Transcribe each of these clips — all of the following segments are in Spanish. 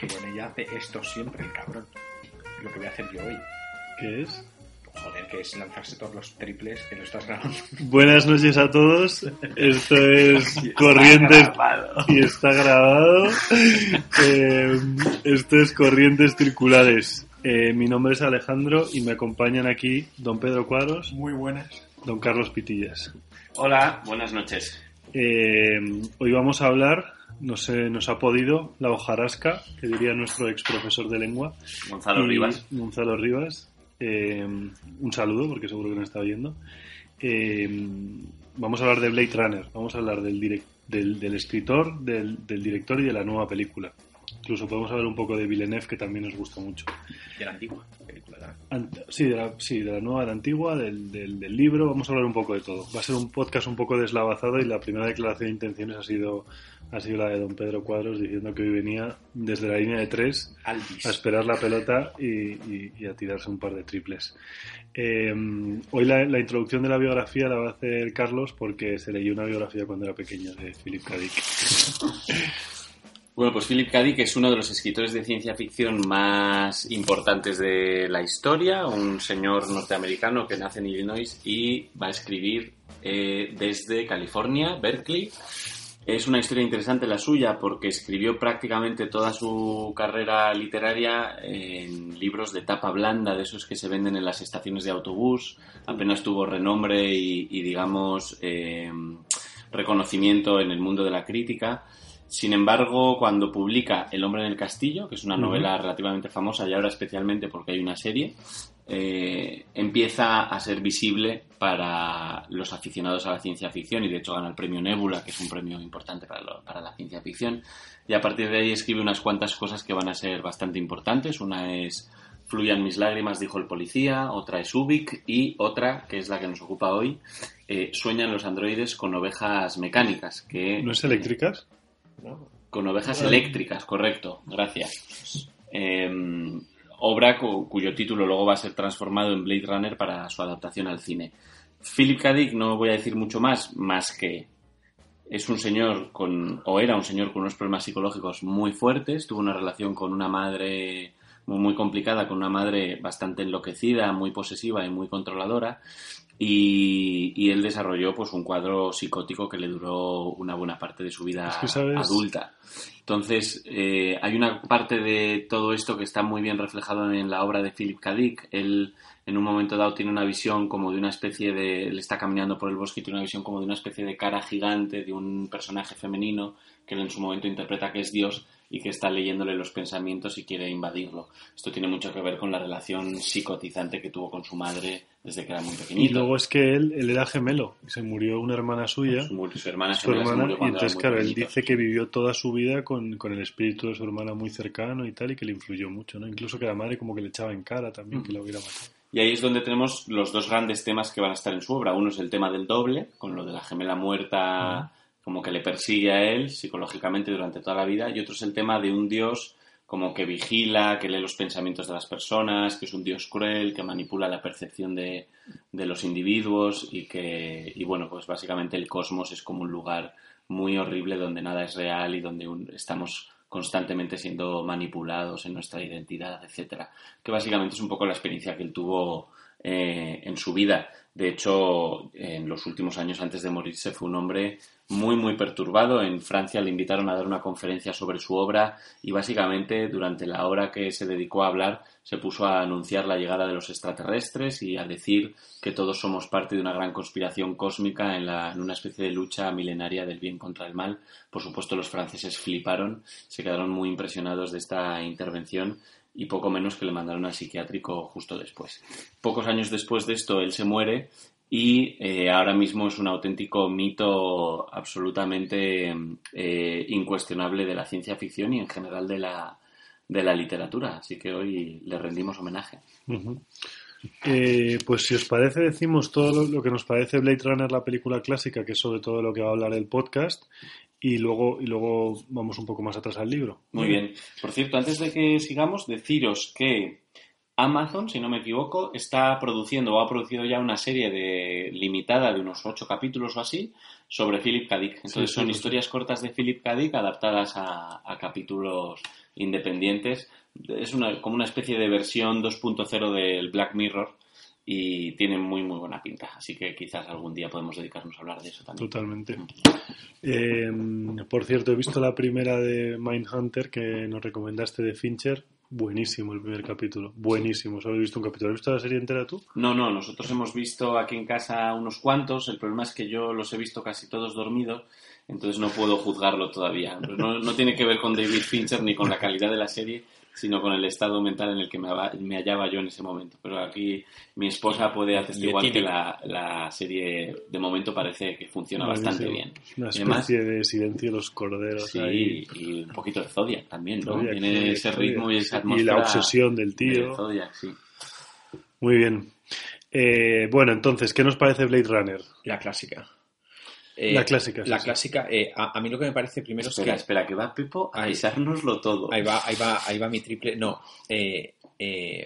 Gironella hace esto siempre, el cabrón. Lo que voy a hacer yo hoy. ¿Qué es? Joder, que es lanzarse todos los triples que no estás grabando. Buenas noches a todos. Esto es Corrientes... Y está grabado. Esto es Corrientes Circulares. Mi nombre es Alejandro y me acompañan aquí don Pedro Cuadros. Muy buenas. Don Carlos Pitillas. Hola, buenas noches. Hoy vamos a hablar... Nos ha podido la hojarasca, que diría nuestro ex profesor de lengua. Gonzalo Rivas. Un saludo, porque seguro que nos está oyendo. Vamos a hablar de Blade Runner. Vamos a hablar del escritor, del director y de la nueva película. Incluso podemos hablar un poco de Villeneuve, que también nos gusta mucho. De la antigua película, ¿verdad? De la nueva, de la antigua, del libro. Vamos a hablar un poco de todo. Va a ser un podcast un poco deslavazado y la primera declaración de intenciones ha sido la de don Pedro Cuadros diciendo que hoy venía desde la línea de 3 Aldis a esperar la pelota y a tirarse un par de triples. Hoy la introducción de la biografía la va a hacer Carlos porque se leyó una biografía cuando era pequeño de Philip K. Dick. Bueno, pues Philip K. Dick es uno de los escritores de ciencia ficción más importantes de la historia, un señor norteamericano que nace en Illinois y va a escribir desde California, Berkeley. Es una historia interesante la suya porque escribió prácticamente toda su carrera literaria en libros de tapa blanda, de esos que se venden en las estaciones de autobús. Apenas tuvo renombre y digamos, reconocimiento en el mundo de la crítica. Sin embargo, cuando publica El hombre en el castillo, que es una novela relativamente famosa y ahora especialmente porque hay una serie, empieza a ser visible para los aficionados a la ciencia ficción y de hecho gana el premio Nebula, que es un premio importante para la ciencia ficción. Y a partir de ahí escribe unas cuantas cosas que van a ser bastante importantes. Una es Fluyan mis lágrimas, dijo el policía, otra es Ubik y otra, que es la que nos ocupa hoy, Sueñan los androides con ovejas mecánicas. Que, ¿no es eléctricas? Con ovejas eléctricas, correcto, gracias. Obra cuyo título luego va a ser transformado en Blade Runner para su adaptación al cine. Philip K. Dick, no voy a decir mucho más que es un señor era un señor con unos problemas psicológicos muy fuertes, tuvo una relación con una madre muy, muy complicada, con una madre bastante enloquecida, muy posesiva y muy controladora. Y él desarrolló pues un cuadro psicótico que le duró una buena parte de su vida adulta. Entonces, hay una parte de todo esto que está muy bien reflejado en la obra de Philip K. Dick. Él, en un momento dado, tiene una visión como de una especie de... Él está caminando por el bosque y tiene una visión como de una especie de cara gigante de un personaje femenino que él en su momento interpreta que es Dios, y que está leyéndole los pensamientos y quiere invadirlo. Esto tiene mucho que ver con la relación psicotizante que tuvo con su madre desde que era muy pequeñito. Y luego es que él era gemelo, y se murió una hermana suya, su hermana, y entonces claro, él dice que vivió toda su vida con el espíritu de su hermana muy cercano y tal, y que le influyó mucho, ¿no? Incluso que la madre como que le echaba en cara también que la hubiera matado. Y ahí es donde tenemos los dos grandes temas que van a estar en su obra. Uno es el tema del doble, con lo de la gemela muerta, como que le persigue a él psicológicamente durante toda la vida, y otro es el tema de un dios como que vigila, que lee los pensamientos de las personas, que es un dios cruel, que manipula la percepción de los individuos y bueno, pues básicamente el cosmos es como un lugar muy horrible donde nada es real y donde estamos constantemente siendo manipulados en nuestra identidad, etcétera. Que básicamente es un poco la experiencia que él tuvo en su vida. De hecho, en los últimos años antes de morirse fue un hombre muy, muy perturbado. En Francia le invitaron a dar una conferencia sobre su obra y básicamente durante la hora que se dedicó a hablar se puso a anunciar la llegada de los extraterrestres y a decir que todos somos parte de una gran conspiración cósmica en una especie de lucha milenaria del bien contra el mal. Por supuesto, los franceses fliparon, se quedaron muy impresionados de esta intervención y poco menos que le mandaron al psiquiátrico justo después. Pocos años después de esto, él se muere y ahora mismo es un auténtico mito absolutamente incuestionable de la ciencia ficción y en general de la literatura. Así que hoy le rendimos homenaje. Pues si os parece, decimos todo lo que nos parece Blade Runner, la película clásica, que es sobre todo lo que va a hablar el podcast. Y luego vamos un poco más atrás al libro. Muy bien. Por cierto, antes de que sigamos, deciros que Amazon, si no me equivoco, está produciendo o ha producido ya una serie limitada de unos 8 capítulos o así sobre Philip K. Dick. Entonces son historias cortas de Philip K. Dick adaptadas a capítulos independientes. Es como una especie de versión 2.0 del Black Mirror. Y tienen muy, muy buena pinta. Así que quizás algún día podemos dedicarnos a hablar de eso también. Totalmente. Por cierto, he visto la primera de Mindhunter que nos recomendaste de Fincher. Buenísimo el primer capítulo. Buenísimo. ¿Solo he visto un capítulo? ¿Has visto la serie entera tú? No. Nosotros hemos visto aquí en casa unos cuantos. El problema es que yo los he visto casi todos dormidos. Entonces no puedo juzgarlo todavía. No tiene que ver con David Fincher ni con la calidad de la serie, sino con el estado mental en el que me hallaba yo en ese momento. Pero aquí mi esposa puede atestiguar que la serie de momento parece que funciona bastante bien. Una especie de silencio de los corderos. Sí, ahí. Y un poquito de Zodiac también, ¿no? Zodiac, tiene ese ritmo y esa atmósfera. Y la obsesión del tío. De Zodiac, sí. Muy bien. Bueno, entonces, ¿qué nos parece Blade Runner? La clásica. La clásica. A mí lo que me parece primero es que... Espera, que va Pipo a avisárnoslo todo. Ahí va mi triple... No,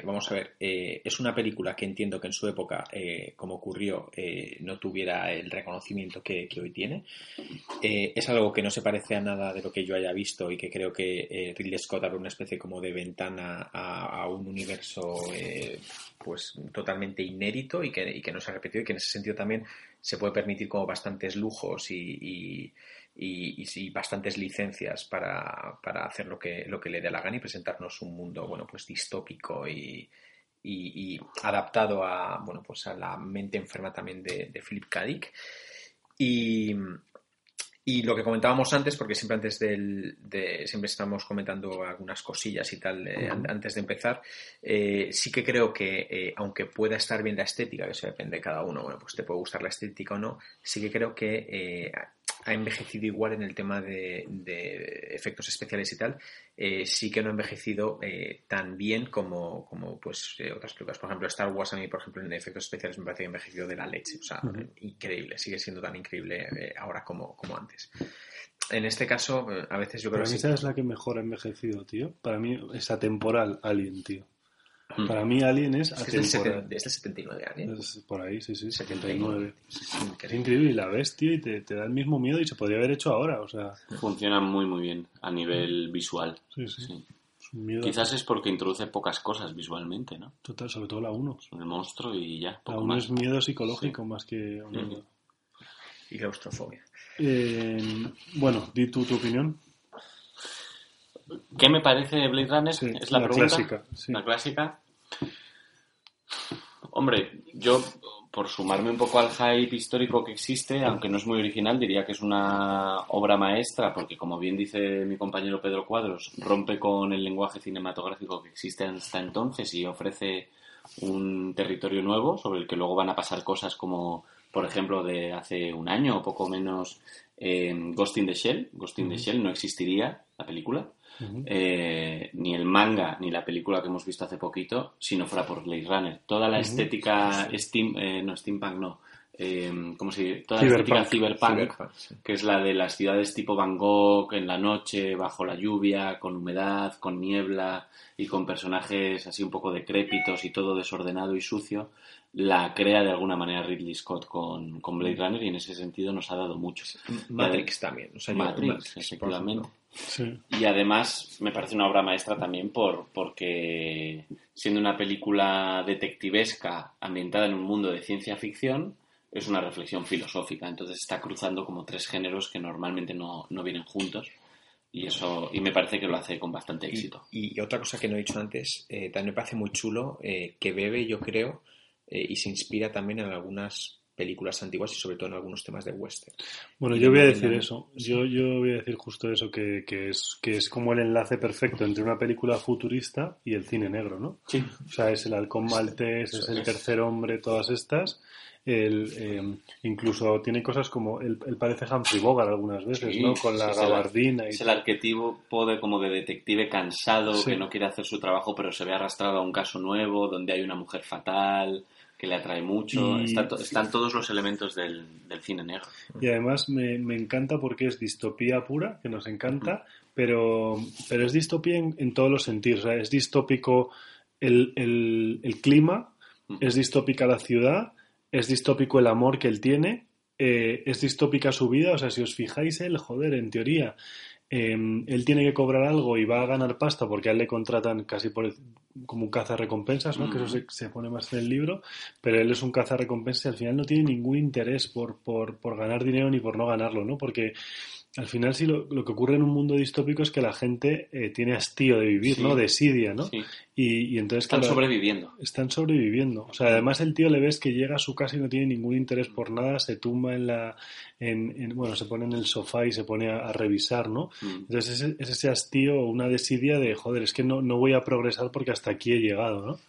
vamos a ver. Es una película que entiendo que en su época, como ocurrió, no tuviera el reconocimiento que hoy tiene. Es algo que no se parece a nada de lo que yo haya visto y que creo que Ridley Scott abre una especie como de ventana a un universo pues totalmente inédito y que no se ha repetido y que en ese sentido también... se puede permitir como bastantes lujos y bastantes licencias para hacer lo que le dé la gana y presentarnos un mundo, bueno, pues distópico y adaptado a, bueno, pues a la mente enferma también de Philip K. Dick. Y lo que comentábamos antes, porque siempre antes siempre estamos comentando algunas cosillas y tal antes de empezar, sí que creo que aunque pueda estar bien la estética, que eso depende de cada uno, bueno, pues te puede gustar la estética o no, sí que creo que ha envejecido igual en el tema de efectos especiales y tal, sí que no ha envejecido tan bien como pues otras películas. Por ejemplo, Star Wars a mí, por ejemplo, en efectos especiales me parece que ha envejecido de la leche. O sea, increíble. Sigue siendo tan increíble ahora como antes. En este caso, a veces yo creo que... Para mí esa es la que mejor ha envejecido, tío. Para mí es atemporal Alien, tío. Para mí Alien es atemporal. Es del 79, Alien. Por ahí, sí, 79. Es increíble, y la ves, tío, y te da el mismo miedo y se podría haber hecho ahora, o sea... Funciona muy, muy bien a nivel visual. Sí. Quizás es porque introduce pocas cosas visualmente, ¿no? Total, sobre todo la 1. El monstruo y ya, poco más. La 1 es miedo psicológico más que... Y claustrofobia. Bueno, di tu opinión. ¿Qué me parece Blade Runner? Sí, es la pregunta. Clásica, sí. La clásica. Hombre, yo por sumarme un poco al hype histórico que existe, aunque no es muy original, diría que es una obra maestra, porque como bien dice mi compañero Pedro Cuadros, rompe con el lenguaje cinematográfico que existe hasta entonces y ofrece un territorio nuevo sobre el que luego van a pasar cosas como, por ejemplo, de hace un año o poco menos, Ghost in the Shell. Ghost in the Shell no existiría, la película, ni el manga ni la película que hemos visto hace poquito, si no fuera por Blade Runner. Toda la estética cyberpunk, sí, que es la de las ciudades tipo Van Gogh en la noche, bajo la lluvia, con humedad, con niebla y con personajes así un poco decrépitos y todo desordenado y sucio, la crea de alguna manera Ridley Scott con Blade Runner, y en ese sentido nos ha dado mucho. Matrix también. O sea, Matrix, efectivamente. Sí. Y además me parece una obra maestra también porque siendo una película detectivesca ambientada en un mundo de ciencia ficción, es una reflexión filosófica. Entonces está cruzando como tres géneros que normalmente no vienen juntos. Y eso, y me parece que lo hace con bastante éxito. Y otra cosa que no he dicho antes, también me parece muy chulo, que bebe, yo creo, y se inspira también en algunas películas antiguas y sobre todo en algunos temas de western. Bueno, yo voy a decir eso. Yo voy a decir justo eso, que es como el enlace perfecto entre una película futurista y el cine negro, ¿no? Sí. O sea, es el Halcón Maltés, es el Tercer Hombre, todas estas. Incluso tiene cosas como él parece Humphrey Bogart algunas veces, sí, ¿no? Con la gabardina. Es el arquetipo como de detective cansado, sí, que no quiere hacer su trabajo pero se ve arrastrado a un caso nuevo donde hay una mujer fatal que le atrae mucho. Están todos los elementos del cine negro. Y además me encanta porque es distopía pura, que nos encanta, pero es distopía en todos los sentidos. O sea, es distópico el clima, es distópica la ciudad, es distópico el amor que él tiene, es distópica su vida. O sea, si os fijáis, en teoría, él tiene que cobrar algo y va a ganar pasta porque a él le contratan casi como un cazarrecompensas, ¿no? Que eso se pone más en el libro, pero él es un cazarrecompensas y al final no tiene ningún interés por ganar dinero ni por no ganarlo, ¿no? Porque al final sí lo que ocurre en un mundo distópico es que la gente tiene hastío de vivir, sí, ¿no? Desidia, ¿no? Sí. Y entonces, están sobreviviendo. Están sobreviviendo. O sea, además el tío le ves que llega a su casa y no tiene ningún interés por nada, se tumba se pone en el sofá y se pone a revisar, ¿no? Entonces es ese hastío o una desidia de, joder, es que no voy a progresar porque hasta aquí he llegado, ¿no?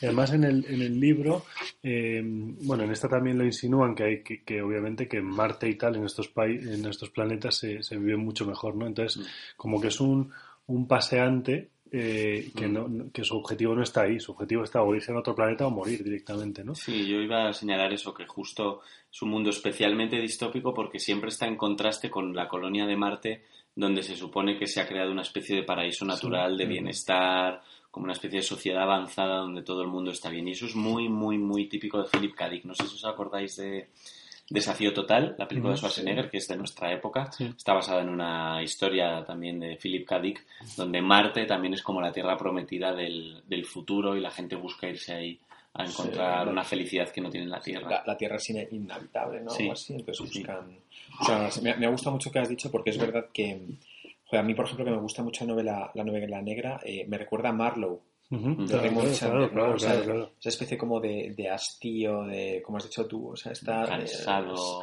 Y además en el libro, en esta también lo insinúan, que hay que obviamente que en Marte y tal, en estos planetas se vive mucho mejor, ¿no? Entonces, como que es un paseante, que su objetivo no está ahí, su objetivo está o irse a otro planeta o morir directamente, ¿no? Sí, yo iba a señalar eso, que justo es un mundo especialmente distópico porque siempre está en contraste con la colonia de Marte, donde se supone que se ha creado una especie de paraíso natural, sí, de bienestar, como una especie de sociedad avanzada donde todo el mundo está bien. Y eso es muy, muy, muy típico de Philip K. Dick. No sé si os acordáis de Desafío Total, la película de Schwarzenegger, que es de nuestra época, sí, está basada en una historia también de Philip K. Dick, donde Marte también es como la tierra prometida del futuro y la gente busca irse ahí a encontrar, sí, una felicidad que no tiene en la Tierra. La Tierra es inhabitable, ¿no? Sí. O así, entonces buscan. O sea, me gusta mucho que has dicho, porque es verdad que, joder, a mí, por ejemplo, que me gusta mucho la novela negra, me recuerda a Marlowe. Esa especie como de hastío, de, como has dicho tú, o sea, está cansado.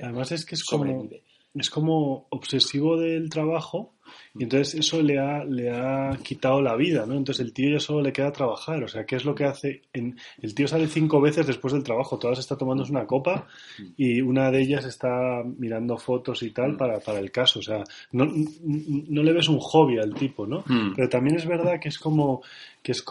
Además es que es sobrevive. Es como obsesivo del trabajo, y entonces eso le ha quitado la vida, ¿no? Entonces el tío ya solo le queda trabajar. O sea, ¿qué es lo que hace? El tío sale 5 veces después del trabajo, todas está tomándose una copa y una de ellas está mirando fotos y tal para el caso. O sea, no le ves un hobby al tipo, ¿no? Pero también es verdad que es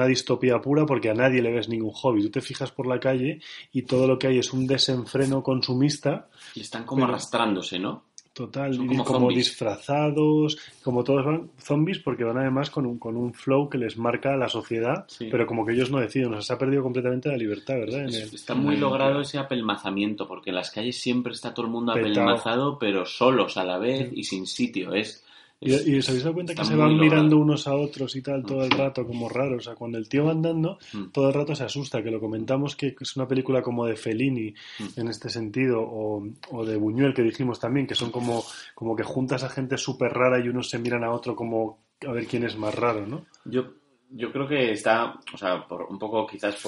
una distopía pura porque a nadie le ves ningún hobby. Tú te fijas por la calle y todo lo que hay es un desenfreno consumista. Y están como arrastrándose, ¿no? Total, como disfrazados, como todos van zombies, porque van además con un flow que les marca a la sociedad, sí, pero como que ellos no deciden. O sea, se ha perdido completamente la libertad, ¿verdad? Está muy logrado ese apelmazamiento, porque en las calles siempre está todo el mundo apelmazado, pero solos a la vez, sí, y sin sitio. ¿Y os habéis dado cuenta que se van mirando unos a otros y tal todo el rato, como raro? O sea, cuando el tío va andando, todo el rato se asusta, que lo comentamos, que es una película como de Fellini en este sentido, o de Buñuel, que dijimos también, que son como que juntas a gente súper rara y unos se miran a otro como a ver quién es más raro, ¿no? Yo Yo creo que está, o sea, un poco quizás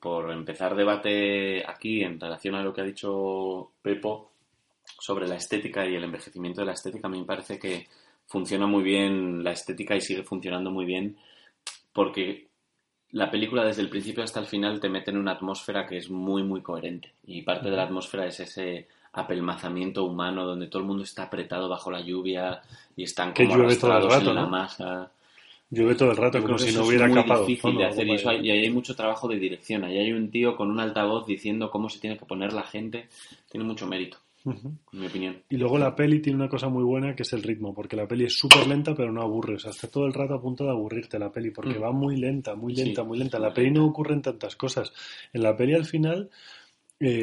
por empezar debate aquí en relación a lo que ha dicho Pepo sobre la estética y el envejecimiento de la estética. A mí me parece que funciona muy bien la estética y sigue funcionando muy bien porque la película desde el principio hasta el final te mete en una atmósfera que es muy, muy coherente. Y parte de la atmósfera es ese apelmazamiento humano donde todo el mundo está apretado bajo la lluvia y están como arrastrados rato, en la masa. Llueve todo el rato, como si no hubiera capado. Es muy difícil de hacer eso, y ahí hay mucho trabajo de dirección. Ahí hay un tío con un altavoz diciendo cómo se tiene que poner la gente. Tiene mucho mérito, en mi opinión. Y luego la peli tiene una cosa muy buena, que es el ritmo. Porque la peli es súper lenta, pero no aburre. O sea, está todo el rato a punto de aburrirte la peli, porque va muy lenta, muy lenta, sí, muy lenta. En la peli no ocurren tantas cosas. En la peli, al final,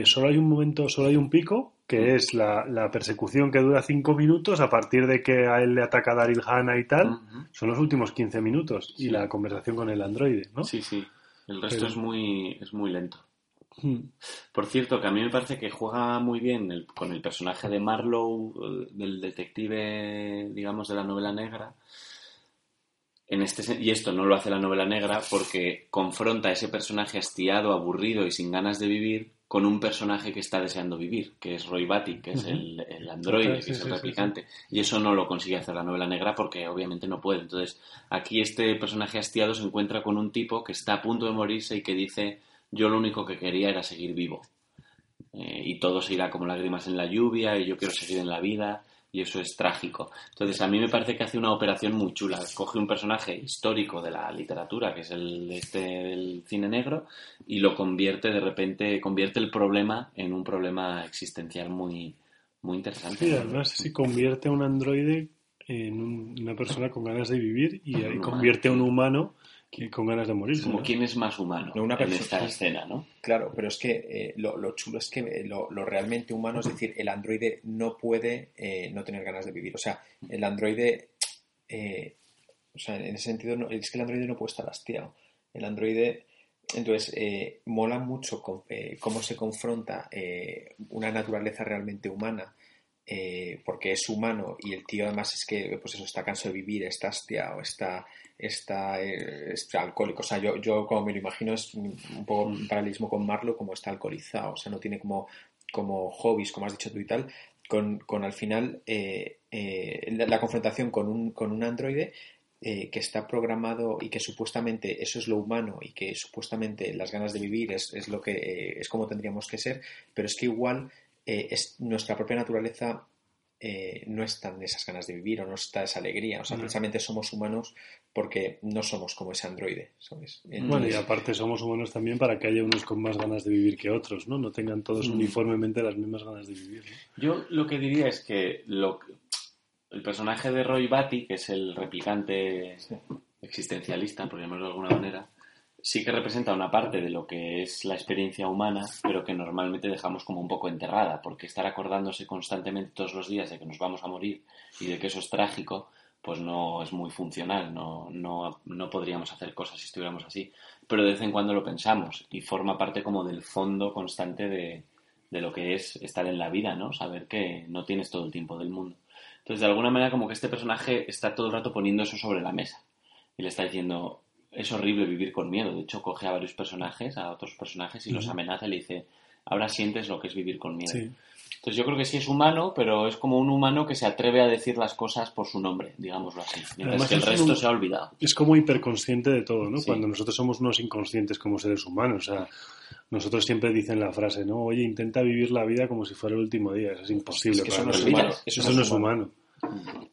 solo hay un momento, solo hay un pico, que es la persecución que dura 5 minutos a partir de que a él le ataca Daryl Hannah y tal, son los últimos 15 minutos y la conversación con el androide, ¿no? Sí, sí. El resto es muy lento. Por cierto, que a mí me parece que juega muy bien con el personaje de Marlowe, del detective, digamos, de la novela negra. Y esto no lo hace la novela negra porque confronta a ese personaje hastiado, aburrido y sin ganas de vivir con un personaje que está deseando vivir, que es Roy Batty, que es el androide, que es el replicante. Y eso no lo consigue hacer la novela negra porque obviamente no puede. Entonces, aquí este personaje hastiado se encuentra con un tipo que está a punto de morirse y que dice, yo lo único que quería era seguir vivo. Y todo se irá como lágrimas en la lluvia y yo quiero seguir en la vida. Y eso es trágico. Entonces, a mí me parece que hace una operación muy chula. Coge un personaje histórico de la literatura, que es el cine negro, y lo convierte de repente, convierte el problema en un problema existencial muy, muy interesante. Sí, además, si convierte a un androide en una persona con ganas de vivir y ahí convierte a un humano con ganas de morir. Como, ¿no? ¿Quién es más humano en esta escena, no? Claro, pero es que lo chulo es que lo realmente humano, es decir, el androide no puede no tener ganas de vivir. O sea, el androide, o sea, en ese sentido, no, es que el androide no puede estar hastiado. El androide, entonces, mola mucho cómo se confronta una naturaleza realmente humana. Porque es humano y el tío además es que pues eso, está cansado de vivir, está hastiado, está alcohólico. O sea, yo como me lo imagino es un poco un paralelismo con Marlowe, como está alcoholizado, o sea, no tiene como hobbies, como has dicho tú y tal, con al final la confrontación con un androide que está programado y que supuestamente eso es lo humano y que supuestamente las ganas de vivir es lo que es como tendríamos que ser, pero es que igual nuestra propia naturaleza no está en esas ganas de vivir o no está esa alegría. O sea, precisamente somos humanos porque no somos como ese androide, ¿sabes? Entonces, bueno, y aparte somos humanos también para que haya unos con más ganas de vivir que otros, ¿no? No tengan todos uniformemente las mismas ganas de vivir, ¿no? Yo lo que diría es que el personaje de Roy Batty, que es el replicante existencialista, por llamarlo de alguna manera, sí que representa una parte de lo que es la experiencia humana, pero que normalmente dejamos como un poco enterrada, porque estar acordándose constantemente todos los días de que nos vamos a morir y de que eso es trágico, pues no es muy funcional, no podríamos hacer cosas si estuviéramos así, pero de vez en cuando lo pensamos y forma parte como del fondo constante de lo que es estar en la vida, ¿no? Saber que no tienes todo el tiempo del mundo. Entonces, de alguna manera, como que este personaje está todo el rato poniendo eso sobre la mesa y le está diciendo, es horrible vivir con miedo. De hecho, coge a varios personajes, a otros personajes, y los amenaza y le dice, ahora sientes lo que es vivir con miedo. Sí. Entonces yo creo que sí es humano, pero es como un humano que se atreve a decir las cosas por su nombre, digámoslo así, mientras que el resto se ha olvidado. Es como hiperconsciente de todo, ¿no? Sí. Cuando nosotros somos unos inconscientes como seres humanos, o sea, nosotros siempre dicen la frase, ¿no? Oye, intenta vivir la vida como si fuera el último día, eso es imposible. Es que eso no es humano. Eso no es humano.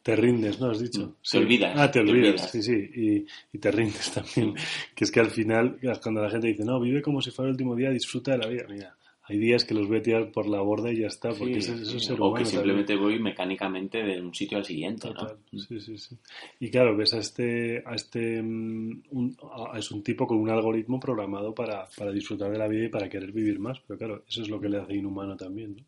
Te rindes, ¿no? Has dicho. Sí. Te olvidas. Ah, te olvidas. Sí. Y te rindes también. Que es que al final, cuando la gente dice, no, vive como si fuera el último día, disfruta de la vida. Mira, hay días que los voy a tirar por la borda y ya está, porque sí, eso es el humano. O que simplemente también voy mecánicamente de un sitio al siguiente, ¿no? Total. Sí. Y claro, ves es un tipo con un algoritmo programado para disfrutar de la vida y para querer vivir más. Pero claro, eso es lo que le hace inhumano también, ¿no?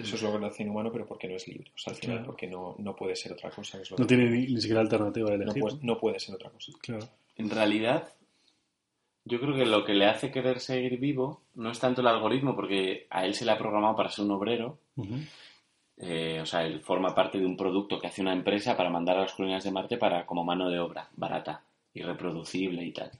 Eso es lo que lo hace inhumano, pero porque no es libre. O sea, al final, porque no puede ser otra cosa. Es lo no que tiene ni siquiera alternativa de elegir. No puede ser otra cosa. Claro. En realidad, yo creo que lo que le hace querer seguir vivo no es tanto el algoritmo, porque a él se le ha programado para ser un obrero. O sea, él forma parte de un producto que hace una empresa para mandar a las colonias de Marte como mano de obra barata. irreproducible y tal.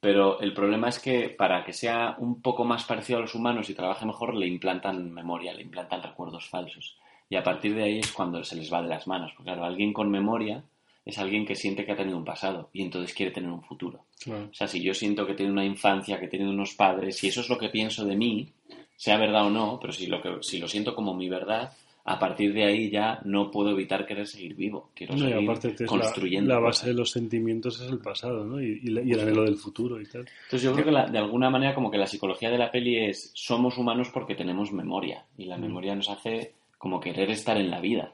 Pero el problema es que para que sea un poco más parecido a los humanos y trabaje mejor, le implantan memoria, le implantan recuerdos falsos. Y a partir de ahí es cuando se les va de las manos. Porque claro, alguien con memoria es alguien que siente que ha tenido un pasado y entonces quiere tener un futuro. Claro. O sea, si yo siento que he tenido una infancia, que he tenido unos padres, si eso es lo que pienso de mí, sea verdad o no, pero si lo siento como mi verdad, a partir de ahí ya no puedo evitar querer seguir vivo. Quiero seguir construyendo. La base de los sentimientos es el pasado, ¿no? Y el anhelo del futuro y tal. Entonces yo creo que de alguna manera como que la psicología de la peli es somos humanos porque tenemos memoria. Y la memoria nos hace como querer estar en la vida.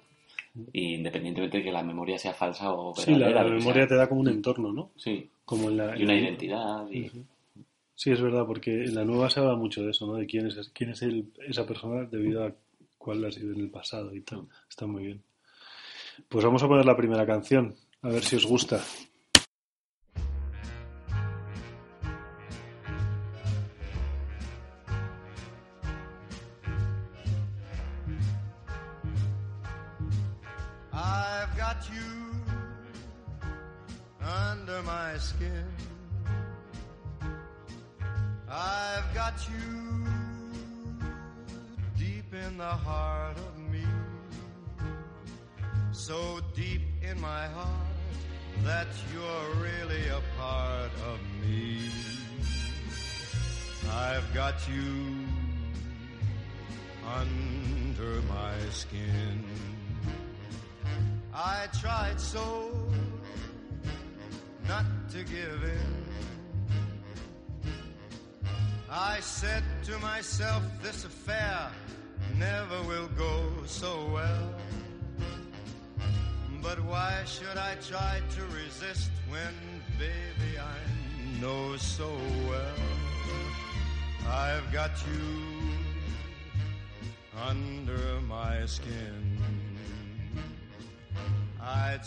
Y independientemente de que la memoria sea falsa o verdadera. Sí, la memoria te da como un entorno, ¿no? Sí. Como y una identidad y... Uh-huh. Sí, es verdad, porque en la nueva se habla mucho de eso, ¿no? De quién es esa persona debido a cuál ha sido en el pasado y tal. Está muy bien. Pues vamos a poner la primera canción, a ver si os gusta. I've got you under my skin. I've got you deep in the heart of me, so deep in my heart that you're really a part of me. I've got you under my skin. I tried so not to give in. I said to myself, this affair never will go so well. But why should I try to resist when, baby, I know so well I've got you under my skin. I'd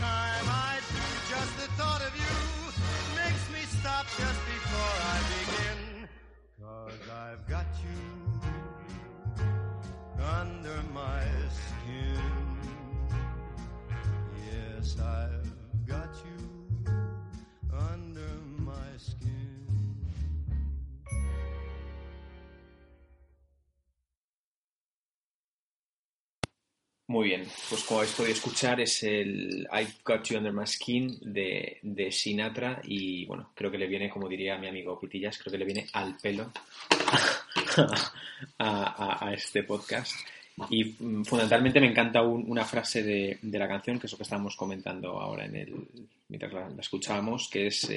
Time I do, just the thought of you makes me stop just before I begin. 'Cause I've got you under my skin. Yes, I've got you under my skin. Muy bien, pues como habéis podido escuchar es el I've Got You Under My Skin de Sinatra y bueno, creo que le viene, como diría mi amigo Pitillas, creo que le viene al pelo a este podcast Y fundamentalmente me encanta una frase de la canción, que es lo que estábamos comentando ahora mientras la escuchábamos, que es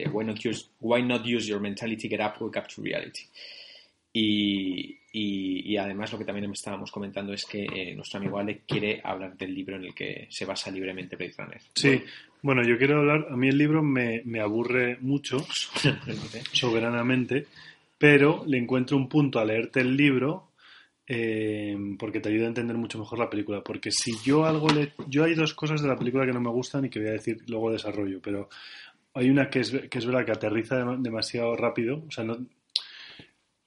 why not use your mentality, get up, wake up to reality. Y además lo que también estábamos comentando es que nuestro amigo Ale quiere hablar del libro en el que se basa libremente Blade Runner. Sí, bueno, yo quiero hablar, a mí el libro me aburre mucho, soberanamente, pero le encuentro un punto a leerte el libro porque te ayuda a entender mucho mejor la película, porque si yo hay dos cosas de la película que no me gustan y que voy a decir luego desarrollo, pero hay una que es verdad que aterriza demasiado rápido, o sea, no,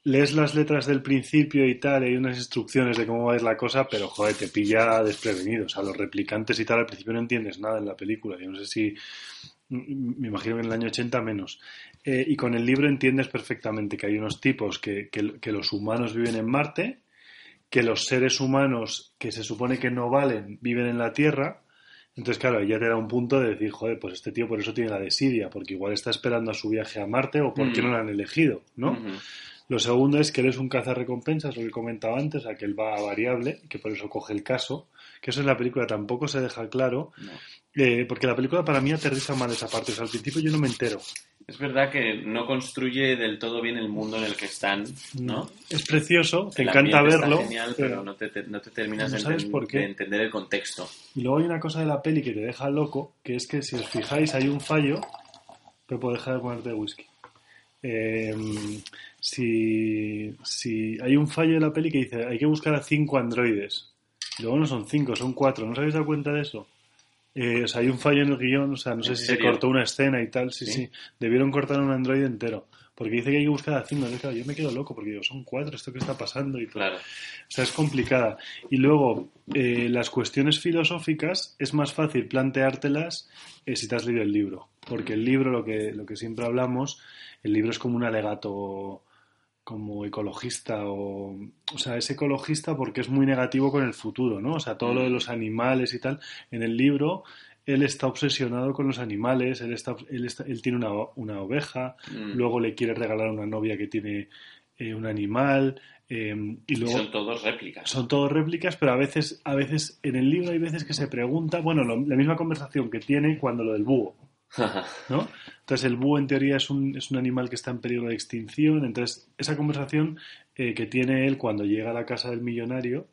lees las letras del principio y tal, y hay unas instrucciones de cómo va a ir la cosa, pero joder, te pilla desprevenido, o sea, los replicantes y tal, al principio no entiendes nada en la película, yo no sé si, me imagino que en el año 80 menos. Y con el libro entiendes perfectamente que hay unos tipos que los humanos viven en Marte, que los seres humanos que se supone que no valen viven en la Tierra. Entonces, claro, ya te da un punto de decir, joder, pues este tío por eso tiene la desidia, porque igual está esperando a su viaje a Marte o porque no lo han elegido, ¿no? Uh-huh. Lo segundo es que él es un cazarrecompensas, lo que he comentado antes, a que él va a variable, que por eso coge el caso, que eso en la película tampoco se deja claro, no. Porque la película para mí aterriza mal esa parte, o sea, al principio yo no me entero. Es verdad que no construye del todo bien el mundo en el que están, ¿no? Es precioso, te encanta verlo. Está genial, pero no te terminas de entender el contexto. Y luego hay una cosa de la peli que te deja loco, que es que si os fijáis hay un fallo, pero puedo dejar de ponerte whisky. Si hay un fallo de la peli que dice hay que buscar a 5 androides, luego no son 5, son 4, ¿no os habéis dado cuenta de eso? O sea, hay un fallo en el guión, o sea, no sé si se cortó una escena y tal, sí, debieron cortar un androide entero, porque dice que hay que buscar a 5, ¿no? Yo me quedo loco porque digo, son 4, ¿esto qué está pasando? Y claro. O sea, es complicada. Y luego, las cuestiones filosóficas es más fácil planteártelas si te has leído el libro, porque el libro, lo que siempre hablamos, el libro es como un alegato como ecologista, o sea, es ecologista porque es muy negativo con el futuro, ¿no? O sea, todo lo de los animales y tal. En el libro, él está obsesionado con los animales, él tiene una oveja, luego le quiere regalar a una novia que tiene un animal, y luego... Son todos réplicas. Son todos réplicas, pero a veces en el libro hay veces que se pregunta, bueno, la misma conversación que tiene cuando lo del búho, ¿no? Entonces el búho en teoría es un animal que está en peligro de extinción. Entonces esa conversación que tiene él cuando llega a la casa del millonario,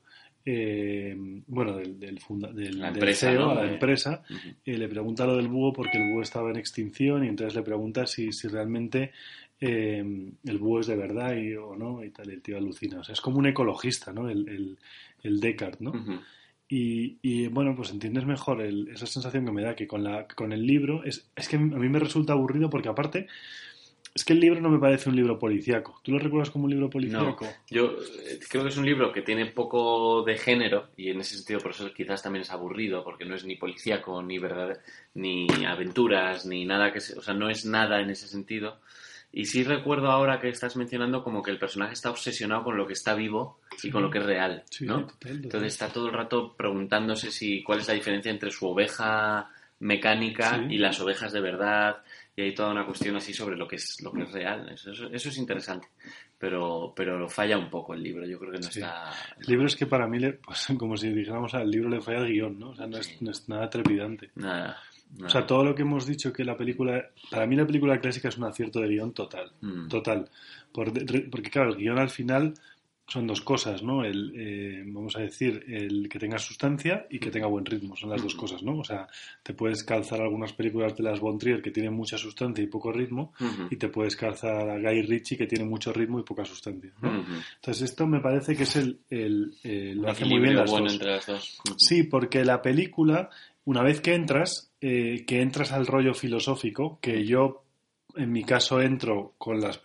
bueno, del CEO, ¿no? A la empresa, le pregunta lo del búho porque el búho estaba en extinción, y entonces le pregunta si realmente el búho es de verdad o no, y tal, y el tío alucina. O sea, es como un ecologista, ¿no? El Descartes, ¿no? Uh-huh. Y bueno, pues entiendes mejor esa sensación que me da, que con el libro es que a mí me resulta aburrido, porque aparte es que el libro no me parece un libro policíaco. ¿Tú lo recuerdas como un libro policíaco? No, yo creo que es un libro que tiene poco de género, y en ese sentido por eso quizás también es aburrido, porque no es ni policíaco, ni verdad, ni aventuras, ni nada que se, o sea, no es nada en ese sentido. Y sí recuerdo ahora que estás mencionando como que el personaje está obsesionado con lo que está vivo y con lo que es real, ¿no? Sí, total. Entonces está todo el rato preguntándose cuál es la diferencia entre su oveja mecánica y las ovejas de verdad, y hay toda una cuestión así sobre lo que es real. Eso es interesante, pero falla un poco el libro. Yo creo que no está... El libro es que para mí, pues, como si dijéramos al libro le falla el guión, ¿no? O sea, no es nada trepidante. Nada. No. O sea, todo lo que hemos dicho que la película... Para mí la película clásica es un acierto de guión total. Porque claro, el guión al final son dos cosas, ¿no? Vamos a decir, el que tenga sustancia y que tenga buen ritmo. Son las dos cosas, ¿no? O sea, te puedes calzar algunas películas de las von Trier que tienen mucha sustancia y poco ritmo, y te puedes calzar a Guy Ritchie que tiene mucho ritmo y poca sustancia, ¿no? Entonces esto me parece que es lo hace muy bien entre las dos. Sí, porque la película... Una vez que entras al rollo filosófico, que yo, en mi caso, entro con las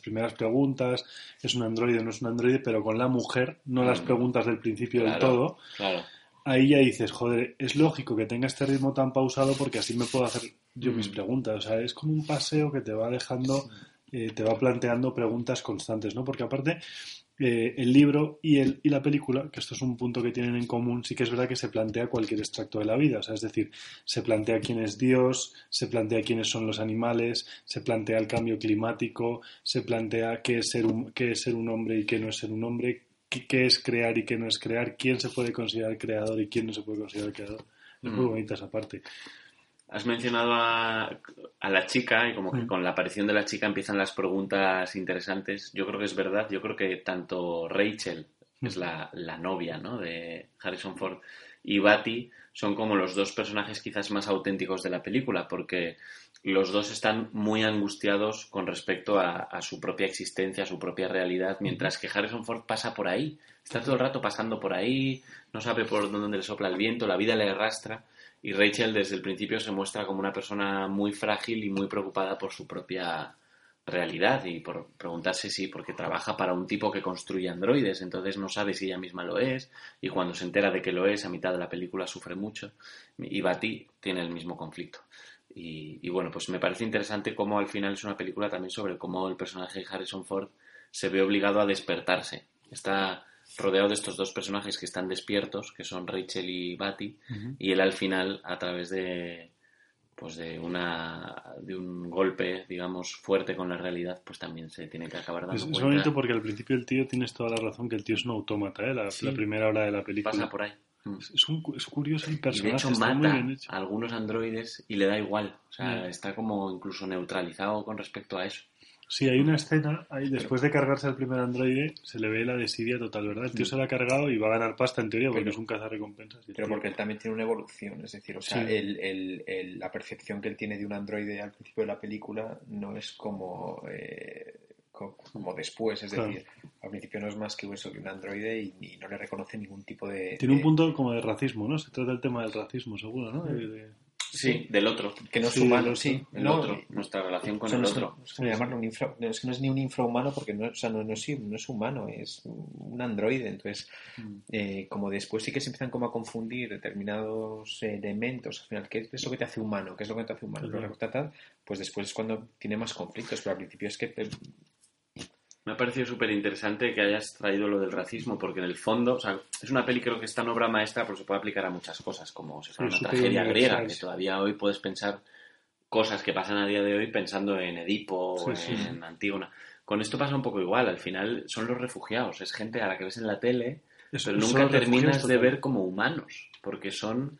primeras preguntas, ¿es un androide o no es un androide? Pero con la mujer, no las preguntas del principio del todo. Claro. Ahí ya dices, joder, es lógico que tenga este ritmo tan pausado porque así me puedo hacer yo mis preguntas. O sea, es como un paseo que te va dejando, te va planteando preguntas constantes, ¿no? Porque aparte... el libro y la película, que esto es un punto que tienen en común, sí que es verdad que se plantea cualquier extracto de la vida, o sea, es decir, se plantea quién es Dios, se plantea quiénes son los animales, se plantea el cambio climático, se plantea qué es ser un hombre y qué no es ser un hombre, qué es crear y qué no es crear, quién se puede considerar creador y quién no se puede considerar creador. Es muy bonita esa parte. Has mencionado a la chica y como que con la aparición de la chica empiezan las preguntas interesantes. Yo creo que es verdad. Yo creo que tanto Rachel, que es la novia, ¿no?, de Harrison Ford, y Batty son como los dos personajes quizás más auténticos de la película, porque los dos están muy angustiados con respecto a su propia existencia, a su propia realidad, mientras que Harrison Ford pasa por ahí. Está todo el rato pasando por ahí, no sabe por dónde le sopla el viento, la vida le arrastra. Y Rachel desde el principio se muestra como una persona muy frágil y muy preocupada por su propia realidad y por preguntarse si, porque trabaja para un tipo que construye androides, entonces no sabe si ella misma lo es, y cuando se entera de que lo es, a mitad de la película sufre mucho, y Batty tiene el mismo conflicto. Y bueno, pues me parece interesante cómo al final es una película también sobre cómo el personaje de Harrison Ford se ve obligado a despertarse. Está rodeado de estos dos personajes que están despiertos, que son Rachel y Batty, y él al final, a través de un golpe, digamos, fuerte con la realidad, pues también se tiene que acabar dando cuenta. Es bonito porque al principio el tío, tienes toda la razón, que el tío es un autómata, ¿eh? La primera hora de la película. Pasa por ahí. Es curioso el personaje. De hecho, mata muy bien hecho a algunos androides y le da igual. O sea, está como incluso neutralizado con respecto a eso. Sí, hay una escena, después de cargarse al primer androide, se le ve la desidia total, ¿verdad? El tío se la ha cargado y va a ganar pasta en teoría, porque es un cazarrecompensas. Pero porque él también tiene una evolución, es decir, o sea, sí, la percepción que él tiene de un androide al principio de la película no es como después, es decir, al principio no es más que eso, que un androide y no le reconoce ningún tipo de... Tiene un punto como de racismo, ¿no? Se trata el tema del racismo, seguro, ¿no? Sí, del otro. Que no es humano, sí. El otro, nuestra relación con el otro. Es que no es ni un infrahumano porque no es humano, es un androide. Entonces, como después sí que se empiezan como a confundir determinados elementos, al final, ¿qué es lo que te hace humano? ¿Qué es lo que te hace humano? Pues después es cuando tiene más conflictos, pero al principio es que... Me ha parecido súper interesante que hayas traído lo del racismo, porque en el fondo, o sea, es una peli, creo que es tan obra maestra, porque se puede aplicar a muchas cosas, como si fuera una tragedia griega, que todavía hoy puedes pensar cosas que pasan a día de hoy pensando en Edipo o en Antígona. Con esto pasa un poco igual, al final son los refugiados, es gente a la que ves en la tele, pero nunca terminas de ver como humanos, porque son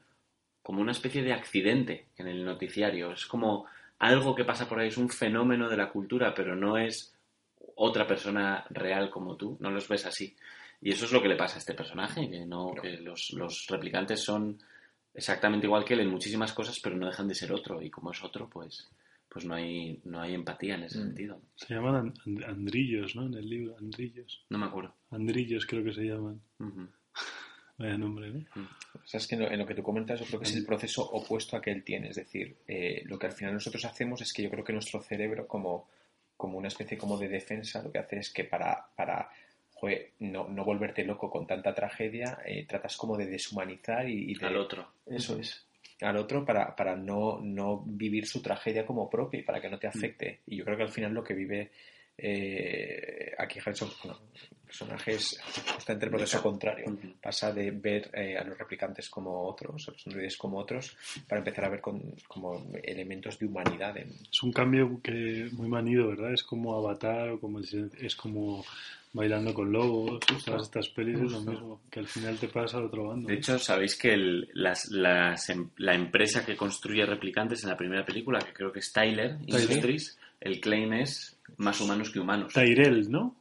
como una especie de accidente en el noticiario, es como algo que pasa por ahí, es un fenómeno de la cultura, pero no es otra persona real como tú, no los ves así. Y eso es lo que le pasa a este personaje, que los replicantes son exactamente igual que él en muchísimas cosas, pero no dejan de ser otro. Y como es otro, pues no hay empatía en ese sentido. Se llaman Andrillos, ¿no? En el libro, Andrillos. No me acuerdo. Andrillos creo que se llaman. Vaya nombre, ¿no? O sea, es que en lo que tú comentas, yo creo que es el proceso opuesto a que él tiene. Es decir, lo que al final nosotros hacemos es que yo creo que nuestro cerebro como una especie como de defensa, lo que hace es que para no volverte loco con tanta tragedia, tratas como de deshumanizar y al otro. Eso es. Al otro para no vivir su tragedia como propia y para que no te afecte. Y yo creo que al final lo que vive aquí Harrison, personajes, está entre el proceso contrario. Pasa de ver a los replicantes como otros, a los androides como otros, para empezar a ver como elementos de humanidad. Es un cambio que muy manido, ¿verdad? Es como Avatar, o es como Bailando con Lobos, todas estas pelis es lo mismo, que al final te pasa al otro bando. De hecho, sabéis que la empresa que construye replicantes en la primera película, que creo que es Tyler Industries, el claim es más humanos que humanos. Tyrell, ¿no?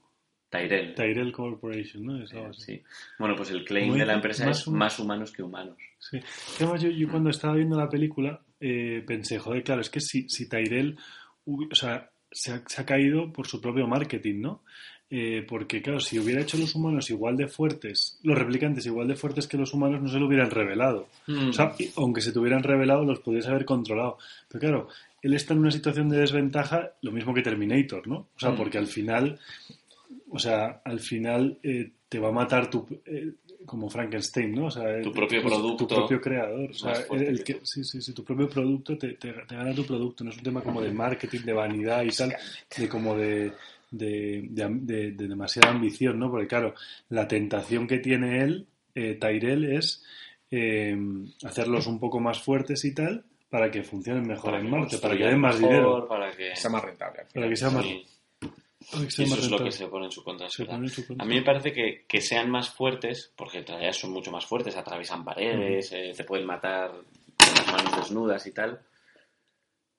Tyrell Corporation, ¿no? Sí. Bueno, pues el claim de la empresa es más humanos que humanos. Sí. Además, yo cuando estaba viendo la película pensé, joder, claro, es que si Tyrell, o sea, se ha caído por su propio marketing, ¿no? Porque, claro, si hubiera hecho los humanos igual de fuertes, los replicantes igual de fuertes que los humanos, no se lo hubieran revelado. O sea, aunque se te hubieran revelado, los podrías haber controlado. Pero claro, él está en una situación de desventaja, lo mismo que Terminator, ¿no? O sea, porque al final... O sea, al final te va a matar como Frankenstein, ¿no? O sea, tu propio producto. Tu propio creador. O sea, tu propio producto te gana tu producto. No es un tema como de marketing, de vanidad y tal, de como de demasiada ambición, ¿no? Porque claro, la tentación que tiene él, Tyrell, es hacerlos un poco más fuertes y tal, para que funcionen mejor en Marte, para que den más dinero. Para que sea más rentable. Y eso es lo que se pone en su contra. A mí me parece que sean más fuertes, porque en realidad son mucho más fuertes, atraviesan paredes, te pueden matar con las manos desnudas y tal.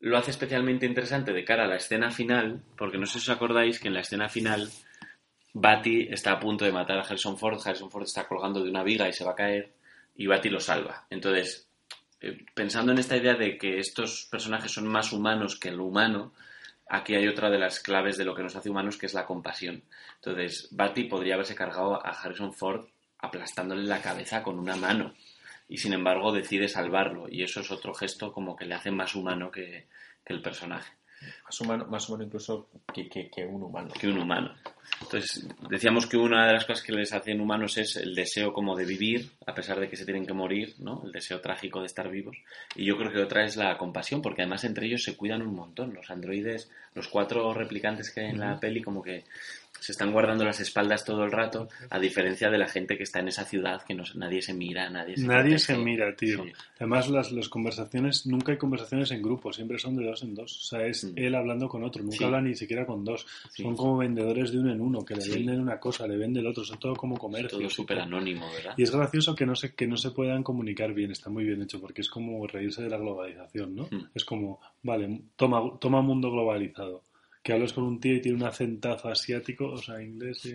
Lo hace especialmente interesante de cara a la escena final, porque no sé si os acordáis que en la escena final Batty está a punto de matar a Harrison Ford. Harrison Ford está colgando de una viga y se va a caer, y Batty lo salva. Entonces, pensando en esta idea de que estos personajes son más humanos que el humano, aquí hay otra de las claves de lo que nos hace humanos, que es la compasión. Entonces, Batty podría haberse cargado a Harrison Ford aplastándole la cabeza con una mano, y sin embargo decide salvarlo, y eso es otro gesto como que le hace más humano que el personaje. Más humano incluso que un humano. Que un humano. Entonces, decíamos que una de las cosas que les hacen humanos es el deseo como de vivir, a pesar de que se tienen que morir, ¿no? El deseo trágico de estar vivos. Y yo creo que otra es la compasión, porque además entre ellos se cuidan un montón. Los androides, los 4 replicantes que hay en la peli, como que se están guardando las espaldas todo el rato, a diferencia de la gente que está en esa ciudad, que no, nadie se mira, nadie se mira, tío. Sí. Además, las conversaciones, nunca hay conversaciones en grupo, siempre son de 2 en 2. O sea, es él hablando con otro, nunca habla ni siquiera con 2. Sí. Son como vendedores de 1 en 1, que le venden una cosa, le venden el otro, son todo como comercio. Todo súper anónimo, ¿verdad? Y es gracioso que no se puedan comunicar bien, está muy bien hecho, porque es como reírse de la globalización, ¿no? Es como, vale, toma mundo globalizado. Que hablas con un tío y tiene un acentazo asiático, o sea, inglés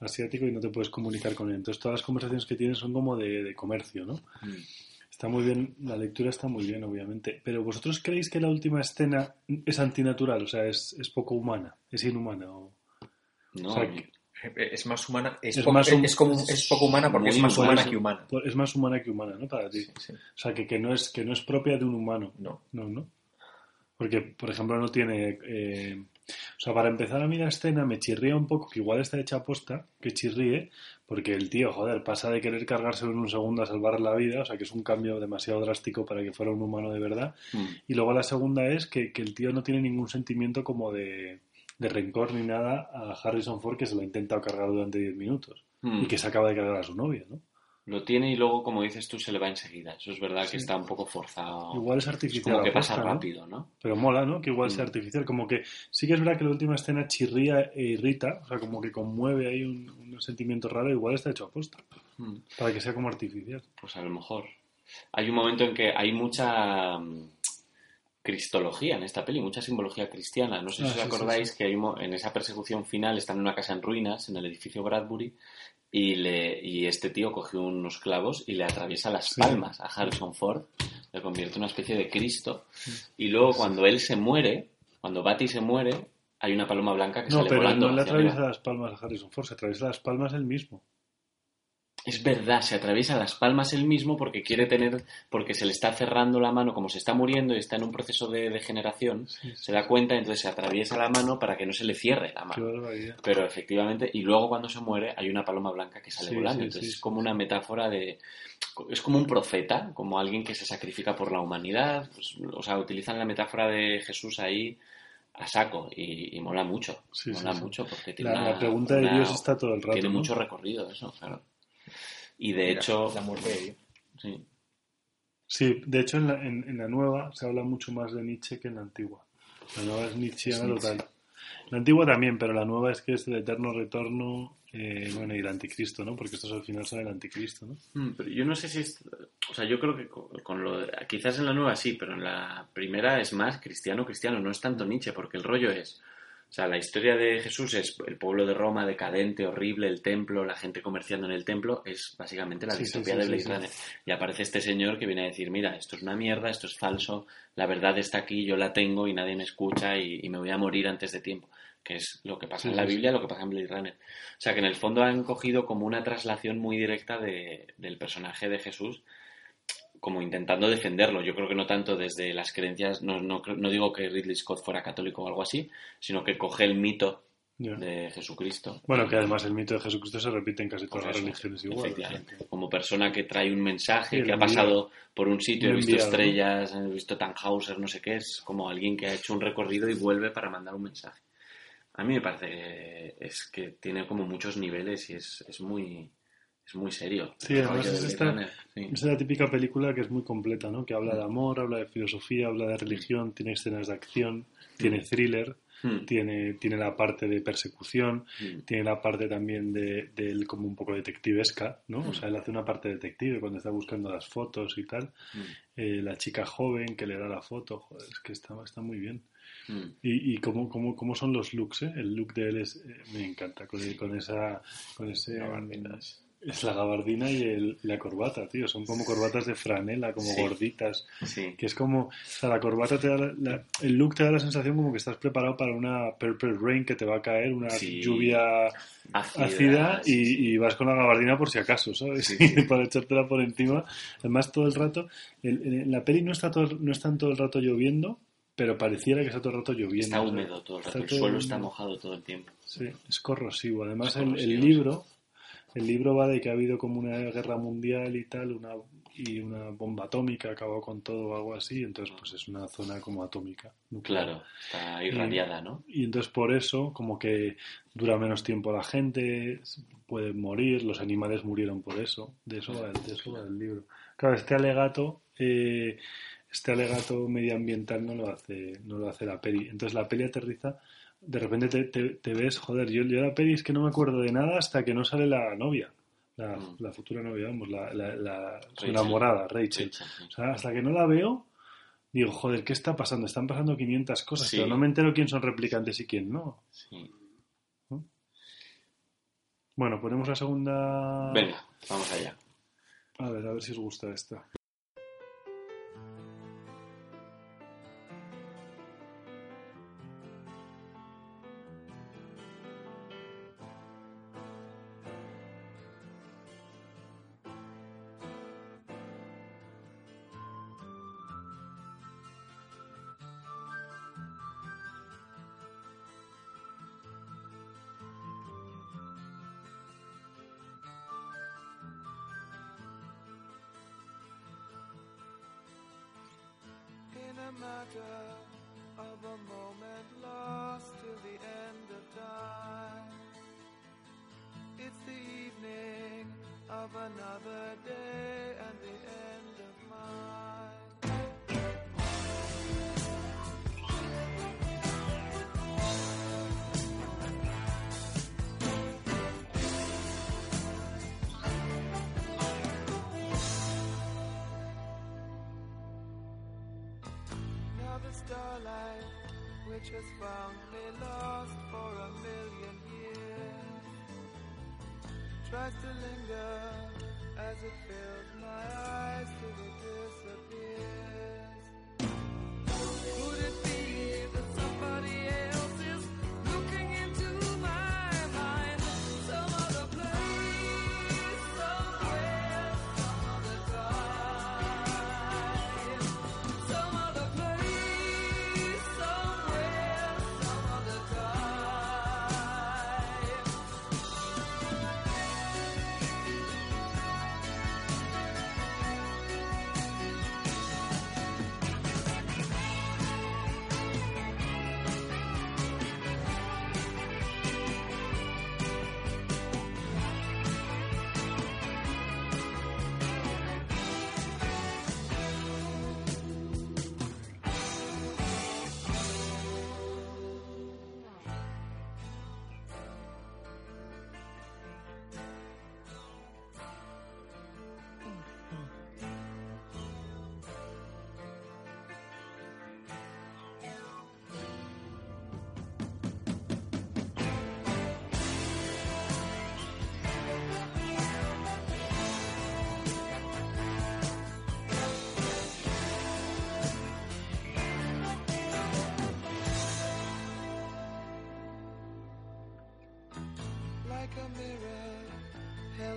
asiático, y no te puedes comunicar con él. Entonces, todas las conversaciones que tienes son como de comercio, ¿no? Está muy bien, la lectura está muy bien, obviamente. Pero ¿vosotros creéis que la última escena es antinatural? O sea, es poco humana, es inhumana. No, o sea, es más humana, es poco humana porque es más humana que humana. Es más humana que humana, ¿no? Para ti. Sí, sí. O sea, que no es propia de un humano. No. Porque, por ejemplo, no tiene... o sea, para empezar a mí la escena me chirría un poco, que igual está hecha aposta, que chirríe, porque el tío, joder, pasa de querer cargárselo en un segundo a salvar la vida, o sea, que es un cambio demasiado drástico para que fuera un humano de verdad. Y luego la segunda es que el tío no tiene ningún sentimiento como de rencor ni nada a Harrison Ford, que se lo ha intentado cargar durante 10 minutos y que se acaba de cargar a su novia, ¿no? Lo tiene y luego, como dices tú, se le va enseguida. Eso es verdad que está un poco forzado. Igual es artificial. Es como que pasa rápido, ¿no? Pero mola, ¿no? Que igual sea artificial. Como que sí que es verdad que la última escena chirría e irrita. O sea, como que conmueve ahí un sentimiento raro. Igual está hecho aposta. Para que sea como artificial. Pues a lo mejor. Hay un momento en que hay mucha cristología en esta peli, mucha simbología cristiana. No sé si os acordáis que hay en esa persecución final están en una casa en ruinas, en el edificio Bradbury, y este tío cogió unos clavos y le atraviesa las palmas a Harrison Ford, le convierte en una especie de Cristo, y luego cuando él se muere, cuando Batty se muere, hay una paloma blanca que sale volando. No, pero no le atraviesa las palmas a Harrison Ford, se atraviesa las palmas él mismo. Es verdad, se atraviesa las palmas él mismo porque quiere tener, porque se le está cerrando la mano, como se está muriendo y está en un proceso de degeneración, se da cuenta, entonces se atraviesa la mano para que no se le cierre la mano. Pero efectivamente, y luego cuando se muere hay una paloma blanca que sale volando, entonces es como una metáfora de... Es como un profeta, como alguien que se sacrifica por la humanidad, pues, o sea, utilizan la metáfora de Jesús ahí a saco, y mola mucho, mucho porque tiene la pregunta de Dios está todo el rato. Tiene mucho recorrido eso, claro. Y de hecho... La muerte de Dios. Sí, de hecho en la nueva se habla mucho más de Nietzsche que en la antigua. La nueva es nietzscheana total. La antigua también, pero la nueva es que es el eterno retorno, bueno, y el anticristo, ¿no? Porque estos al final son el anticristo, ¿no? Pero yo no sé si es... O sea, yo creo que con lo... Quizás en la nueva sí, pero en la primera es más cristiano. No es tanto Nietzsche, porque el rollo es... O sea, la historia de Jesús es el pueblo de Roma, decadente, horrible, el templo, la gente comerciando en el templo, es básicamente la distopía de Blade Runner. Y aparece este señor que viene a decir, mira, esto es una mierda, esto es falso, la verdad está aquí, yo la tengo y nadie me escucha y me voy a morir antes de tiempo. Que es lo que pasa en la Biblia, lo que pasa en Blade Runner. O sea, que en el fondo han cogido como una traslación muy directa del personaje de Jesús, como intentando defenderlo. Yo creo que no tanto desde las creencias, no digo que Ridley Scott fuera católico o algo así, sino que coge el mito de Jesucristo. Bueno, que además el mito de Jesucristo se repite en casi todas las religiones igual. Efectivamente. Como persona que trae un mensaje, que ha pasado por un sitio, he visto estrellas, he visto Tannhäuser, no sé qué, es como alguien que ha hecho un recorrido y vuelve para mandar un mensaje. A mí me parece que tiene como muchos niveles y es muy... Es muy serio. Sí, además es la típica película que es muy completa, ¿no? Que habla de amor, habla de filosofía, habla de religión, tiene escenas de acción, tiene thriller. tiene la parte de persecución, tiene la parte también de como un poco detectivesca, ¿no? O sea, él hace una parte detective cuando está buscando las fotos y tal. La chica joven que le da la foto, joder, es que está muy bien. Y cómo son los looks, ¿eh? El look de él es, me encanta, con ese es la gabardina y la corbata, tío. Son como corbatas de franela, como gorditas. Sí. Que es como... O sea, la corbata te da... el look te da la sensación como que estás preparado para una purple rain que te va a caer, una lluvia ácida y vas con la gabardina por si acaso, ¿sabes? Para echártela por encima. Además, todo el rato... la peli no están todo el rato lloviendo, pero pareciera que está todo el rato lloviendo. Está húmedo todo el rato. El suelo está mojado todo el tiempo. Sí, es corrosivo. Además, el libro... El libro va de que ha habido como una guerra mundial y tal, una bomba atómica acabó con todo o algo así, entonces pues es una zona como atómica nuclear. Claro, está irradiada, ¿no? Y entonces por eso como que dura menos tiempo la gente, puede morir, los animales murieron por eso, de eso va el libro. Claro, este alegato medioambiental no lo hace la peli, entonces la peli aterriza. De repente te ves, joder, yo la peli es que no me acuerdo de nada hasta que no sale la novia, la futura novia, vamos, su enamorada, Rachel. O sea, hasta que no la veo, digo, joder, ¿qué está pasando? Están pasando 500 cosas, pero no me entero quién son replicantes y quién no. Sí. ¿No? Bueno, ponemos la segunda... Venga, vamos allá. A ver si os gusta esta.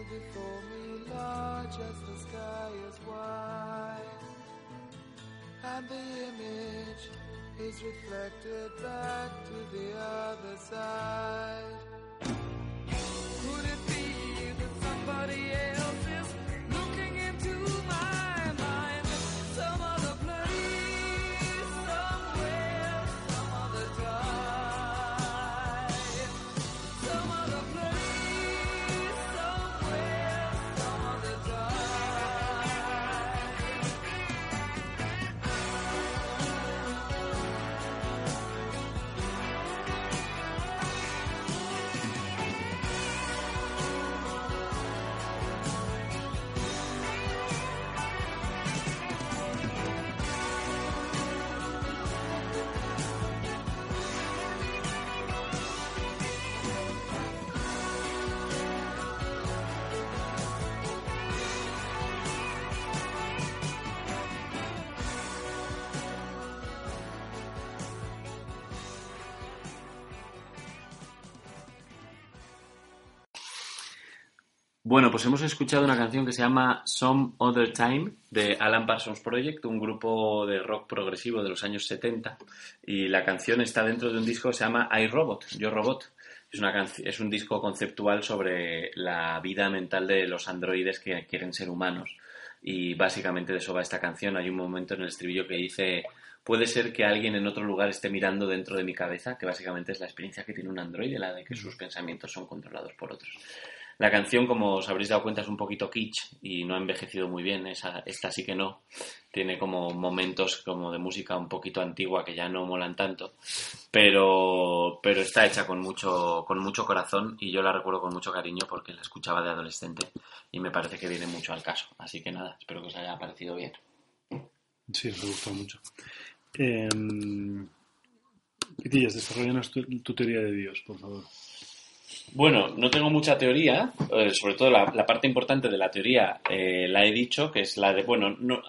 Before me, large as the sky is wide, and the image is reflected back to the other side. Could it be that somebody else is looking into my mind? Some other place, somewhere, some other time, some other place. Bueno, pues hemos escuchado una canción que se llama Some Other Time de Alan Parsons Project, un grupo de rock progresivo de los años 70, y la canción está dentro de un disco que se llama I, Robot, Yo Robot. Es un disco conceptual sobre la vida mental de los androides que quieren ser humanos, y básicamente de eso va esta canción. Hay un momento en el estribillo que dice: puede ser que alguien en otro lugar esté mirando dentro de mi cabeza, que básicamente es la experiencia que tiene un androide, la de que sus pensamientos son controlados por otros. La canción, como os habréis dado cuenta, es un poquito kitsch y no ha envejecido muy bien. Esta sí que no. Tiene como momentos como de música un poquito antigua que ya no molan tanto, pero está hecha con mucho corazón, y yo la recuerdo con mucho cariño porque la escuchaba de adolescente y me parece que viene mucho al caso. Así que nada, espero que os haya parecido bien. Sí, me gustó mucho. Pitillas, desarrollanos tu teoría de Dios, por favor. Bueno, no tengo mucha teoría, sobre todo la parte importante de la teoría la he dicho, que es la de,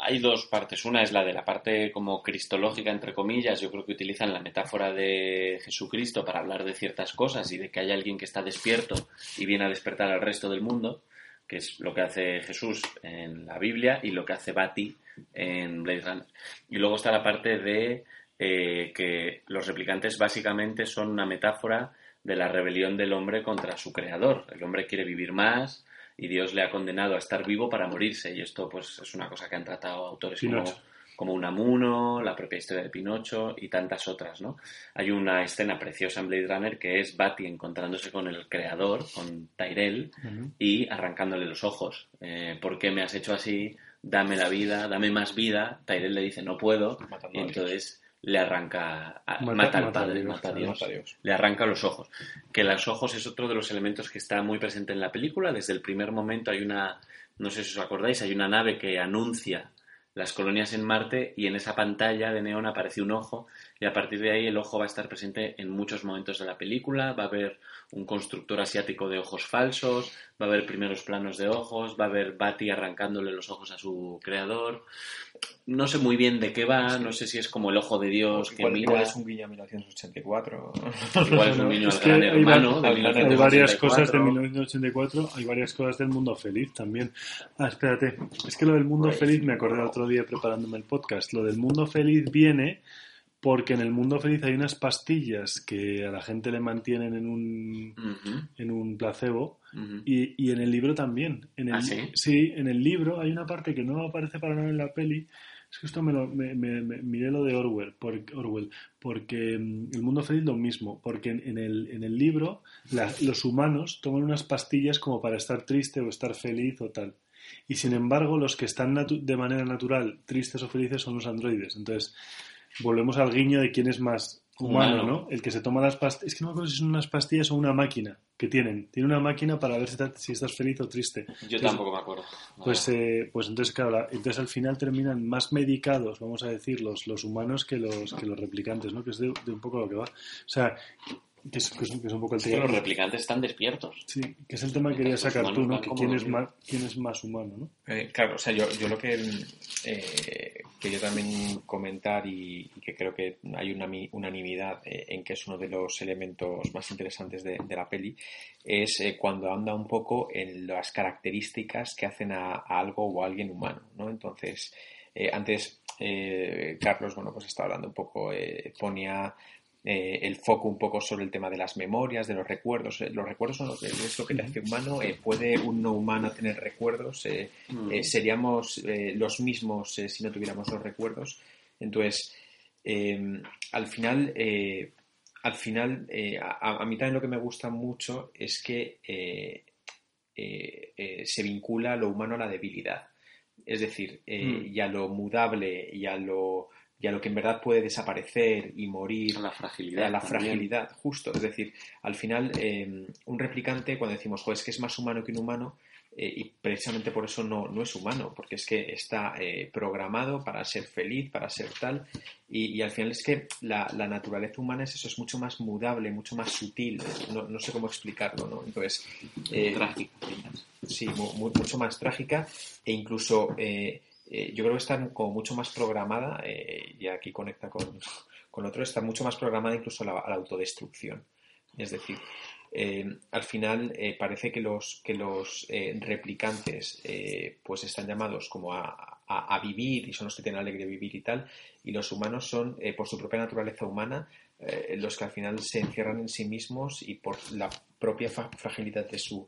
hay dos partes. Una es la de la parte como cristológica, entre comillas. Yo creo que utilizan la metáfora de Jesucristo para hablar de ciertas cosas y de que hay alguien que está despierto y viene a despertar al resto del mundo, que es lo que hace Jesús en la Biblia y lo que hace Batty en Blade Runner. Y luego está la parte de que los replicantes básicamente son una metáfora de la rebelión del hombre contra su creador. El hombre quiere vivir más y Dios le ha condenado a estar vivo para morirse, y esto pues es una cosa que han tratado autores como Unamuno, la propia historia de Pinocho y tantas otras, ¿no? Hay una escena preciosa en Blade Runner que es Batty encontrándose con el creador, con Tyrell, y arrancándole los ojos. ¿Por qué me has hecho así? Dame la vida, dame más vida. Tyrell le dice no puedo, y entonces le arranca, mata al padre, mata a Dios, le arranca los ojos. Que los ojos es otro de los elementos que está muy presente en la película. Desde el primer momento hay una, no sé si os acordáis, hay una nave que anuncia las colonias en Marte y en esa pantalla de neón aparece un ojo, y a partir de ahí el ojo va a estar presente en muchos momentos de la película. Va a haber un constructor asiático de ojos falsos, va a haber primeros planos de ojos, va a haber Batty arrancándole los ojos a su creador. No sé muy bien de qué va, sí. No sé si es como el ojo de Dios que mira. Igual es un guiño a 1984. Igual es un guiño al Gran Hermano. Hay varias cosas de 1984, hay varias cosas del mundo feliz también. Ah, espérate, es que lo del mundo feliz me acordé otro día preparándome el podcast. Lo del mundo feliz viene porque en el mundo feliz hay unas pastillas que a la gente le mantienen en un placebo, y en el libro también. Sí, en el libro hay una parte que no aparece para nada en la peli. Es que esto me miré lo de Orwell, porque el mundo feliz lo mismo, porque en el libro los humanos toman unas pastillas como para estar triste o estar feliz o tal. Y sin embargo, los que están de manera natural tristes o felices son los androides. Entonces, volvemos al guiño de quién es más humano, ¿no? El que se toma las pastillas. Es que no me acuerdo si son unas pastillas o una máquina que tienen. Tiene una máquina para ver si estás feliz o triste. Yo tampoco me acuerdo. Pues entonces, claro, entonces al final terminan más medicados, vamos a decir, los humanos que los replicantes, ¿no? Que es de un poco lo que va. O sea, que es un poco el tema. Los replicantes están despiertos. Sí, que es el tema que quería sacar tú, ¿no? Que quién es más humano, ¿no? Claro, o sea, yo lo que yo también comentar, y que creo que hay una unanimidad en que es uno de los elementos más interesantes de la peli, es cuando anda un poco en las características que hacen a algo o a alguien humano, ¿no? Entonces, antes Carlos, pues estaba hablando un poco, ponía el foco un poco sobre el tema de las memorias, de los recuerdos. Los recuerdos son es lo que te hace humano. ¿Puede un no humano tener recuerdos? ¿Seríamos los mismos si no tuviéramos los recuerdos? Entonces, al final, a mí también lo que me gusta mucho es que se vincula lo humano a la debilidad. Es decir, y a lo mudable y a lo que en verdad puede desaparecer y morir, a la fragilidad, justo. Es decir, al final, un replicante, cuando decimos, es que es más humano que un humano, y precisamente por eso no es humano, porque es que está programado para ser feliz, para ser tal, y al final es que la naturaleza humana es eso, es mucho más mudable, mucho más sutil, no sé cómo explicarlo, ¿no? Entonces, trágica. Sí, mucho más trágica, e incluso yo creo que está como mucho más programada, y aquí conecta con otro, está mucho más programada incluso a la autodestrucción. Es decir, al final parece que los replicantes pues están llamados como a vivir, y son los que tienen alegre vivir y tal, y los humanos son, por su propia naturaleza humana, los que al final se encierran en sí mismos y por la propia fragilidad de su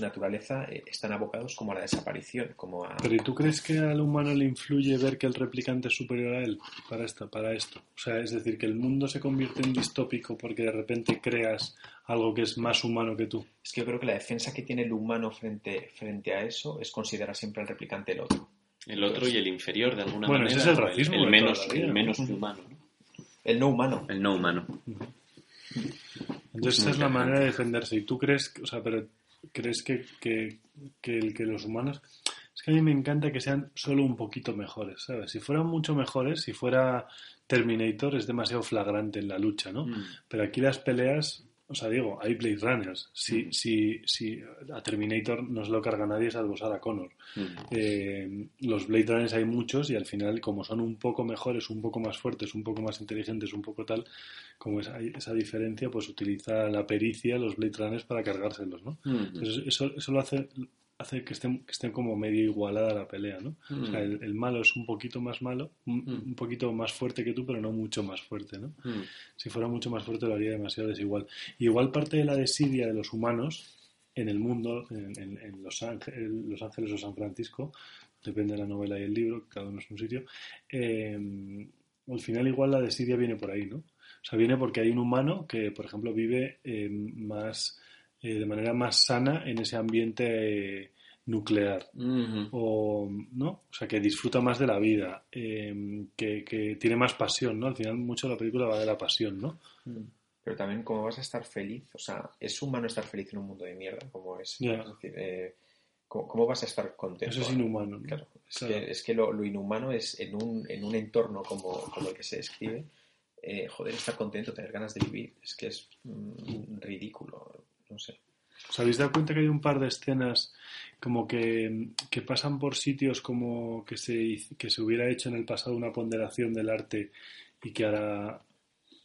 naturaleza están abocados como a la desaparición, como a... Pero ¿y tú crees que al humano le influye ver que el replicante es superior a él para esto? O sea, es decir, que el mundo se convierte en distópico porque de repente creas algo que es más humano que tú. Es que yo creo que la defensa que tiene el humano frente a eso es considerar siempre al replicante el otro. El otro, pues, y el inferior, de alguna manera. Bueno, ese es el racismo. El menos humano. El no humano. El no humano. Entonces, esa es la manera de defenderse. Y tú crees... O sea, pero... ¿Crees que los humanos... Es que a mí me encanta que sean solo un poquito mejores, ¿sabes? Si fueran mucho mejores, si fuera Terminator, es demasiado flagrante en la lucha, ¿no? Mm. Pero aquí las peleas... O sea, digo, hay Blade Runners. Si a Terminator no se lo carga nadie salvo Sarah Connor. Mm. Los Blade Runners hay muchos y al final, como son un poco mejores, un poco más fuertes, un poco más inteligentes, un poco tal, como esa diferencia, pues utiliza la pericia los Blade Runners para cargárselos, ¿no? Mm. Entonces, eso lo hace que estén como medio igualada la pelea, ¿no? Mm. O sea, el malo es un poquito más malo, un poquito más fuerte que tú, pero no mucho más fuerte, ¿no? Mm. Si fuera mucho más fuerte lo haría demasiado desigual. Y igual parte de la desidia de los humanos en el mundo, en Los Ángeles o San Francisco, depende de la novela y el libro, cada uno es un sitio, al final igual la desidia viene por ahí, ¿no? O sea, viene porque hay un humano que, por ejemplo, vive de manera más sana en ese ambiente nuclear, uh-huh. O no, o sea, que disfruta más de la vida, que tiene más pasión, ¿no? Al final mucho la película va de la pasión, ¿no? Pero también cómo vas a estar feliz, o sea, es humano estar feliz en un mundo de mierda como es, yeah. Es decir, ¿cómo vas a estar contento? Eso es inhumano, ¿no? Claro, es que lo inhumano es en un entorno como el que se describe, estar contento, tener ganas de vivir, es que es ridículo. No sé. ¿Os habéis dado cuenta que hay un par de escenas como que pasan por sitios como que se hubiera hecho en el pasado una ponderación del arte y que ahora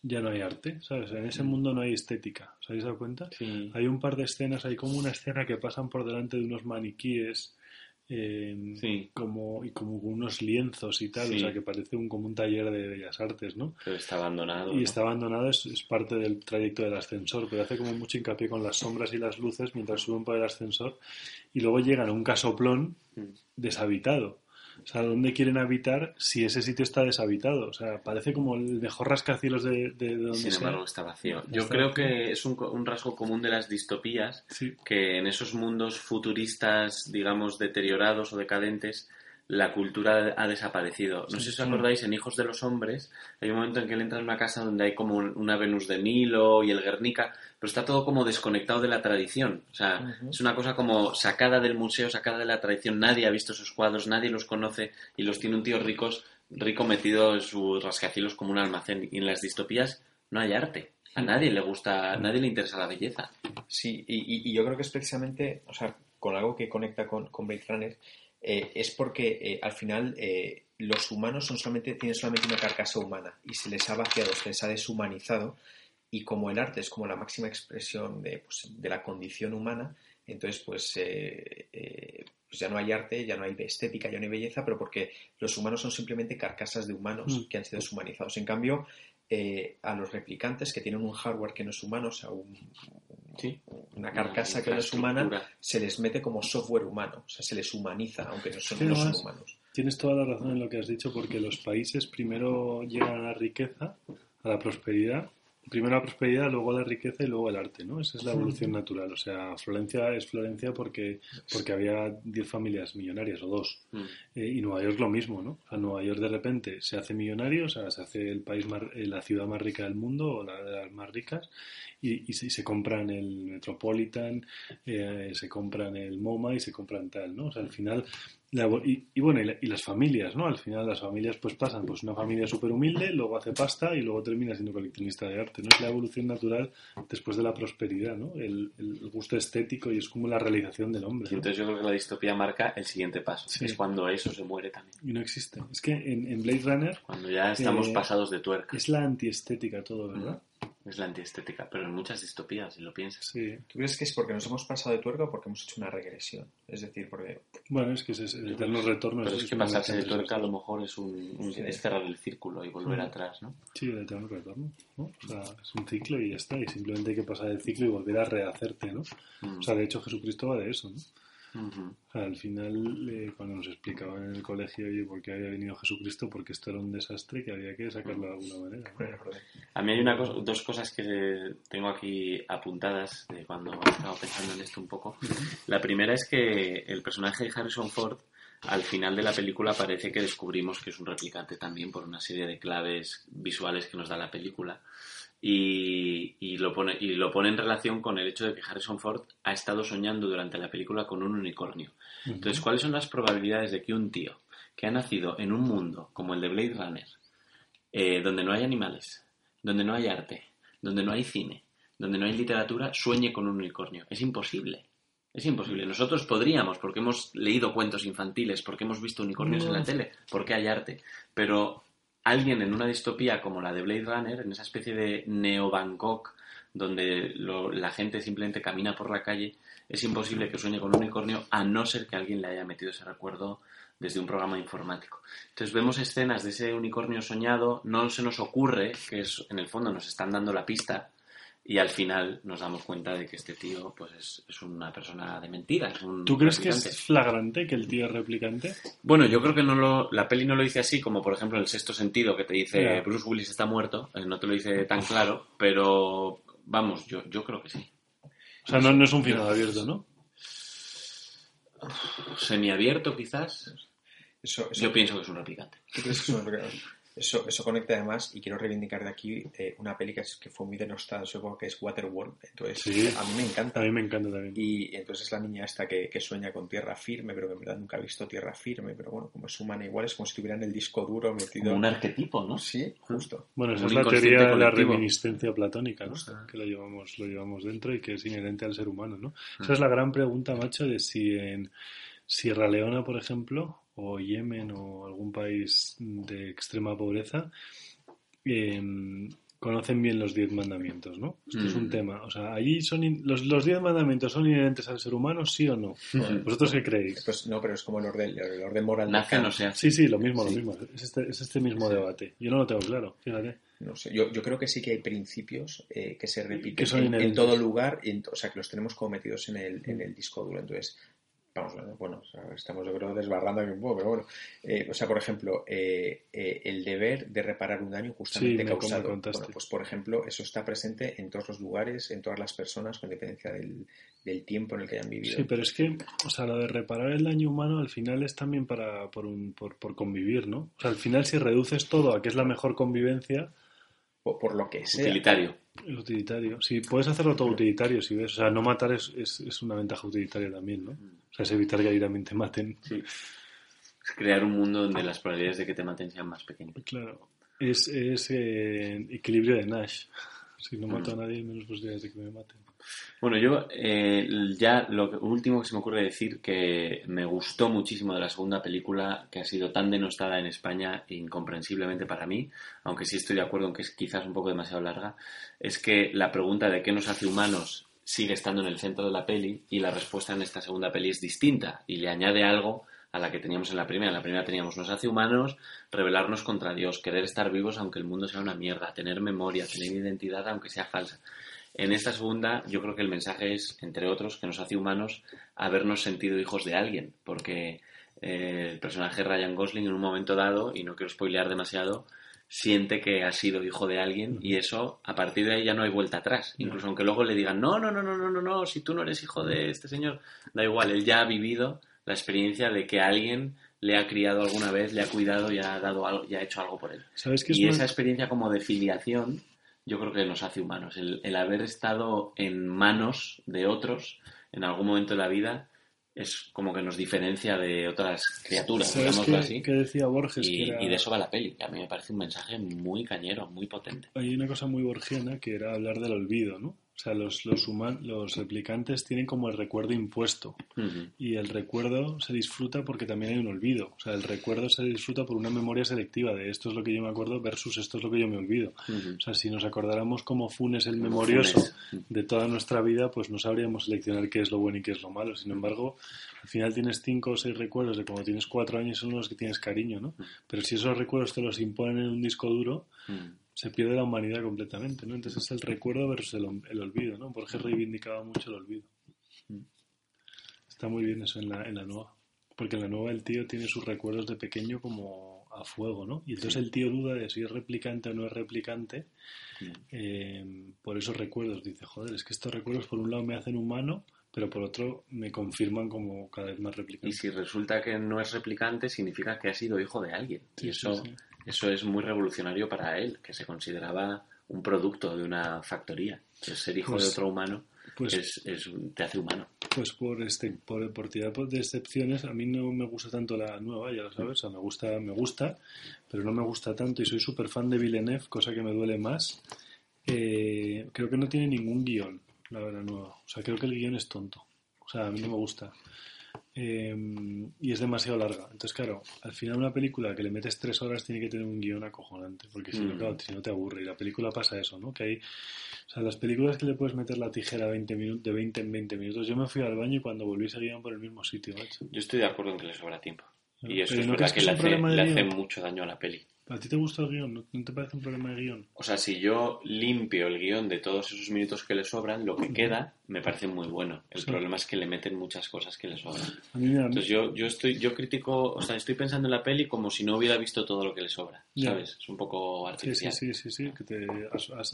ya no hay arte, ¿sabes? En ese mundo no hay estética. ¿Os habéis dado cuenta? Sí. Hay un par de escenas, hay como una escena que pasan por delante de unos maniquíes, sí. como unos lienzos y tal, sí. O sea, que parece como un taller de Bellas Artes, ¿no? Pero está abandonado. Y ¿no? Está abandonado, es parte del trayecto del ascensor, pero hace como mucho hincapié con las sombras y las luces mientras suben por el ascensor y luego llegan a un casoplón deshabitado. O sea, ¿dónde quieren habitar si ese sitio está deshabitado? O sea, parece como el mejor rascacielos de donde sea. Sin embargo, está vacío. Yo creo que es un rasgo común de las distopías, sí. Que en esos mundos futuristas, digamos, deteriorados o decadentes, la cultura ha desaparecido. No sé si os acordáis, en Hijos de los Hombres hay un momento en que él entra en una casa donde hay como una Venus de Milo y el Guernica, pero está todo como desconectado de la tradición. O sea, es una cosa como sacada del museo, sacada de la tradición. Nadie ha visto esos cuadros, nadie los conoce y los tiene un tío rico metido en sus rascacielos como un almacén. Y en las distopías no hay arte. A nadie le gusta, a nadie le interesa la belleza. Sí, y yo creo que es precisamente, o sea, con algo que conecta con Blade Runner, es porque al final los humanos tienen solamente una carcasa humana y se les ha vaciado, se les ha deshumanizado, y como el arte es como la máxima expresión de la condición humana, entonces pues ya no hay arte, ya no hay estética, ya no hay belleza, pero porque los humanos son simplemente carcasas de humanos que han sido deshumanizados. En cambio, a los replicantes que tienen un hardware que no es humano, o sea, sí. Una carcasa que no es humana, se les mete como software humano, o sea, se les humaniza, aunque no son humanos. Tienes toda la razón en lo que has dicho, porque los países primero llegan a la riqueza, a la prosperidad, primero la prosperidad, luego la riqueza y luego el arte, ¿no? Esa es la evolución natural. O sea, Florencia es Florencia porque había 10 familias millonarias o 2. Y Nueva York lo mismo, ¿no? O sea, Nueva York de repente se hace millonario, o sea, se hace la ciudad más rica del mundo o la de las más ricas, y se compran el Metropolitan, se compran el MoMA y se compran tal, ¿no? O sea, al final... Y las familias, ¿no? Al final las familias pues pasan, pues una familia súper humilde, luego hace pasta y luego termina siendo coleccionista de arte, ¿no? Es la evolución natural después de la prosperidad, ¿no? El gusto estético, y es como la realización del hombre, ¿no? Entonces yo creo que la distopía marca el siguiente paso, sí. Es cuando eso se muere también. Y no existe. Es que en Blade Runner... Cuando ya estamos pasados de tuerca. Es la antiestética todo, ¿verdad? Es la antiestética, pero en muchas distopías, si lo piensas. Sí. ¿Tú crees que es porque nos hemos pasado de tuerca o porque hemos hecho una regresión? Es decir, porque... Bueno, es que es el eterno retorno... Pero es que pasarse de tuerca a lo mejor es cerrar el círculo y volver atrás, ¿no? Sí, el eterno retorno, ¿no? O sea, es un ciclo y ya está, y simplemente hay que pasar el ciclo y volver a rehacerte, ¿no? O sea, de hecho Jesucristo va de eso, ¿no? Uh-huh. Al final, cuando nos explicaban en el colegio por qué había venido Jesucristo, porque esto era un desastre que había que sacarlo de alguna manera, ¿no? A mí hay dos cosas que tengo aquí apuntadas de cuando he estado pensando en esto un poco. Uh-huh. La primera es que el personaje de Harrison Ford, al final de la película, parece que descubrimos que es un replicante también por una serie de claves visuales que nos da la película. Y lo pone en relación con el hecho de que Harrison Ford ha estado soñando durante la película con un unicornio. Uh-huh. Entonces, ¿cuáles son las probabilidades de que un tío que ha nacido en un mundo como el de Blade Runner, donde no hay animales, donde no hay arte, donde no hay cine, donde no hay literatura, sueñe con un unicornio? Es imposible. Es imposible. Nosotros podríamos, porque hemos leído cuentos infantiles, porque hemos visto unicornios en la tele, porque hay arte. Pero... alguien en una distopía como la de Blade Runner, en esa especie de neo-Bangkok donde la gente simplemente camina por la calle, es imposible que sueñe con un unicornio a no ser que alguien le haya metido ese recuerdo desde un programa informático. Entonces vemos escenas de ese unicornio soñado, no se nos ocurre, que es, en el fondo nos están dando la pista, y al final nos damos cuenta de que este tío pues es una persona de mentira. ¿Tú crees replicante. Que es flagrante que el tío es replicante? Bueno, yo creo que la peli no lo dice así, como por ejemplo en El sexto sentido, que te dice Bruce Willis está muerto, no te lo dice tan claro, pero vamos, yo creo que sí. O sea, no es un final abierto, ¿no? Semiabierto, quizás. Yo pienso que es un replicante. ¿Tú crees que es un replicante? Eso conecta además, y quiero reivindicar de aquí una peli que fue muy denostada, supongo que es Waterworld. Entonces, sí, a mí me encanta. A mí me encanta también. Y entonces la niña esta que sueña con tierra firme, pero que en verdad nunca ha visto tierra firme, pero bueno, como es humana igual, es como si tuvieran el disco duro metido. Como un arquetipo, ¿no? Sí, justo. Bueno, esa es la teoría de la reminiscencia platónica, ¿no? Uh-huh. Que lo llevamos dentro y que es inherente al ser humano, ¿no? Uh-huh. Esa es la gran pregunta, macho, de si en Sierra Leona, por ejemplo, o Yemen o algún país de extrema pobreza, conocen bien los 10 mandamientos, ¿no? Esto es un tema. O sea, allí son los 10 mandamientos son inherentes al ser humano, ¿sí o no? ¿Vosotros qué creéis? Pues no, pero es como el orden moral. Nazca no sea. Sí, lo mismo. Es este mismo debate. Yo no lo tengo claro, fíjate. No sé, yo creo que sí que hay principios que se repiten en todo lugar, o sea, que los tenemos como metidos en el disco duro. Entonces, vamos, bueno, o sea, estamos yo creo desbarrando un poco, pero bueno, o sea, por ejemplo, el deber de reparar un daño justamente causado. Bueno, pues por ejemplo, eso está presente en todos los lugares, en todas las personas, con dependencia del tiempo en el que hayan vivido. Sí, pero es que, o sea, lo de reparar el daño humano al final es también por convivir, ¿no? O sea, al final si reduces todo a que es la mejor convivencia, por lo que sea. Utilitario. Sí, puedes hacerlo todo utilitario, si ves. O sea, no matar es una ventaja utilitaria también, ¿no? O sea, es evitar que ahí también te maten. Sí. Es crear un mundo donde las probabilidades de que te maten sean más pequeñas. Claro. Es equilibrio de Nash. Si no mato a nadie, menos posibilidades de que me maten. Bueno, yo ya lo último que se me ocurre decir que me gustó muchísimo de la segunda película, que ha sido tan denostada en España incomprensiblemente para mí, aunque sí estoy de acuerdo en que es quizás un poco demasiado larga, es que la pregunta de qué nos hace humanos sigue estando en el centro de la peli, y la respuesta en esta segunda peli es distinta y le añade algo a la que teníamos en la primera. En la primera teníamos nos hace humanos, rebelarnos contra Dios, querer estar vivos aunque el mundo sea una mierda, tener memoria, tener identidad aunque sea falsa. En esta segunda, yo creo que el mensaje es, entre otros, que nos hace humanos habernos sentido hijos de alguien, porque el personaje Ryan Gosling en un momento dado, y no quiero spoilear demasiado, siente que ha sido hijo de alguien, y eso, a partir de ahí ya no hay vuelta atrás. Incluso aunque luego le digan, no, si tú no eres hijo de este señor, da igual, él ya ha vivido la experiencia de que alguien le ha criado alguna vez, le ha cuidado y ha dado algo, y ha hecho algo por él. ¿Sabes qué es esa experiencia como de filiación? Yo creo que nos hace humanos. El haber estado en manos de otros en algún momento de la vida es como que nos diferencia de otras criaturas, digámoslo así. Que decía Borges y de eso va la peli, que a mí me parece un mensaje muy cañero, muy potente. Hay una cosa muy borgiana que era hablar del olvido, ¿no? O sea, los replicantes tienen como el recuerdo impuesto. Uh-huh. Y el recuerdo se disfruta porque también hay un olvido. O sea, el recuerdo se disfruta por una memoria selectiva de esto es lo que yo me acuerdo versus esto es lo que yo me olvido. Uh-huh. O sea, si nos acordáramos como Funes el memorioso de toda nuestra vida, pues no sabríamos seleccionar qué es lo bueno y qué es lo malo. Sin embargo, al final tienes 5 o 6 recuerdos de cuando tienes 4 años, son los que tienes cariño, ¿no? Pero si esos recuerdos te los imponen en un disco duro, se pierde la humanidad completamente, ¿no? Entonces es el recuerdo versus el olvido, ¿no? Borges reivindicaba mucho el olvido. Está muy bien eso en la nueva. Porque en la nueva el tío tiene sus recuerdos de pequeño como a fuego, ¿no? Y entonces el tío duda de si es replicante o no es replicante por esos recuerdos. Dice, joder, es que estos recuerdos por un lado me hacen humano, pero por otro me confirman como cada vez más replicante. Y si resulta que no es replicante, significa que ha sido hijo de alguien. Sí, y eso es muy revolucionario para él, que se consideraba un producto de una factoría. El ser hijo de otro humano te hace humano. Pues por tirar de excepciones, a mí no me gusta tanto la nueva, ya lo sabes, o sea, me gusta, pero no me gusta tanto y soy súper fan de Villeneuve, cosa que me duele más. Creo que no tiene ningún guión. La verdad, no. O sea, creo que el guión es tonto. O sea, a mí no me gusta. Y es demasiado larga. Entonces, claro, al final una película que le metes 3 horas tiene que tener un guión acojonante. Porque si no, claro, si no te aburre. Y la película pasa eso, ¿no? Que hay... O sea, las películas que le puedes meter la tijera 20 minutos, de 20 en 20 minutos. Yo me fui al baño y cuando volví seguían por el mismo sitio, macho. Yo estoy de acuerdo en que le sobra tiempo. Y eso es verdad que le hace mucho daño a la peli. ¿A ti te gusta el guión? ¿No te parece un problema de guión? O sea, si yo limpio el guión de todos esos minutos que le sobran, lo que queda me parece muy bueno. El problema es que le meten muchas cosas que le sobran. Entonces yo critico, o sea, estoy pensando en la peli como si no hubiera visto todo lo que le sobra, ¿sabes? Es un poco artificial. Sí, que te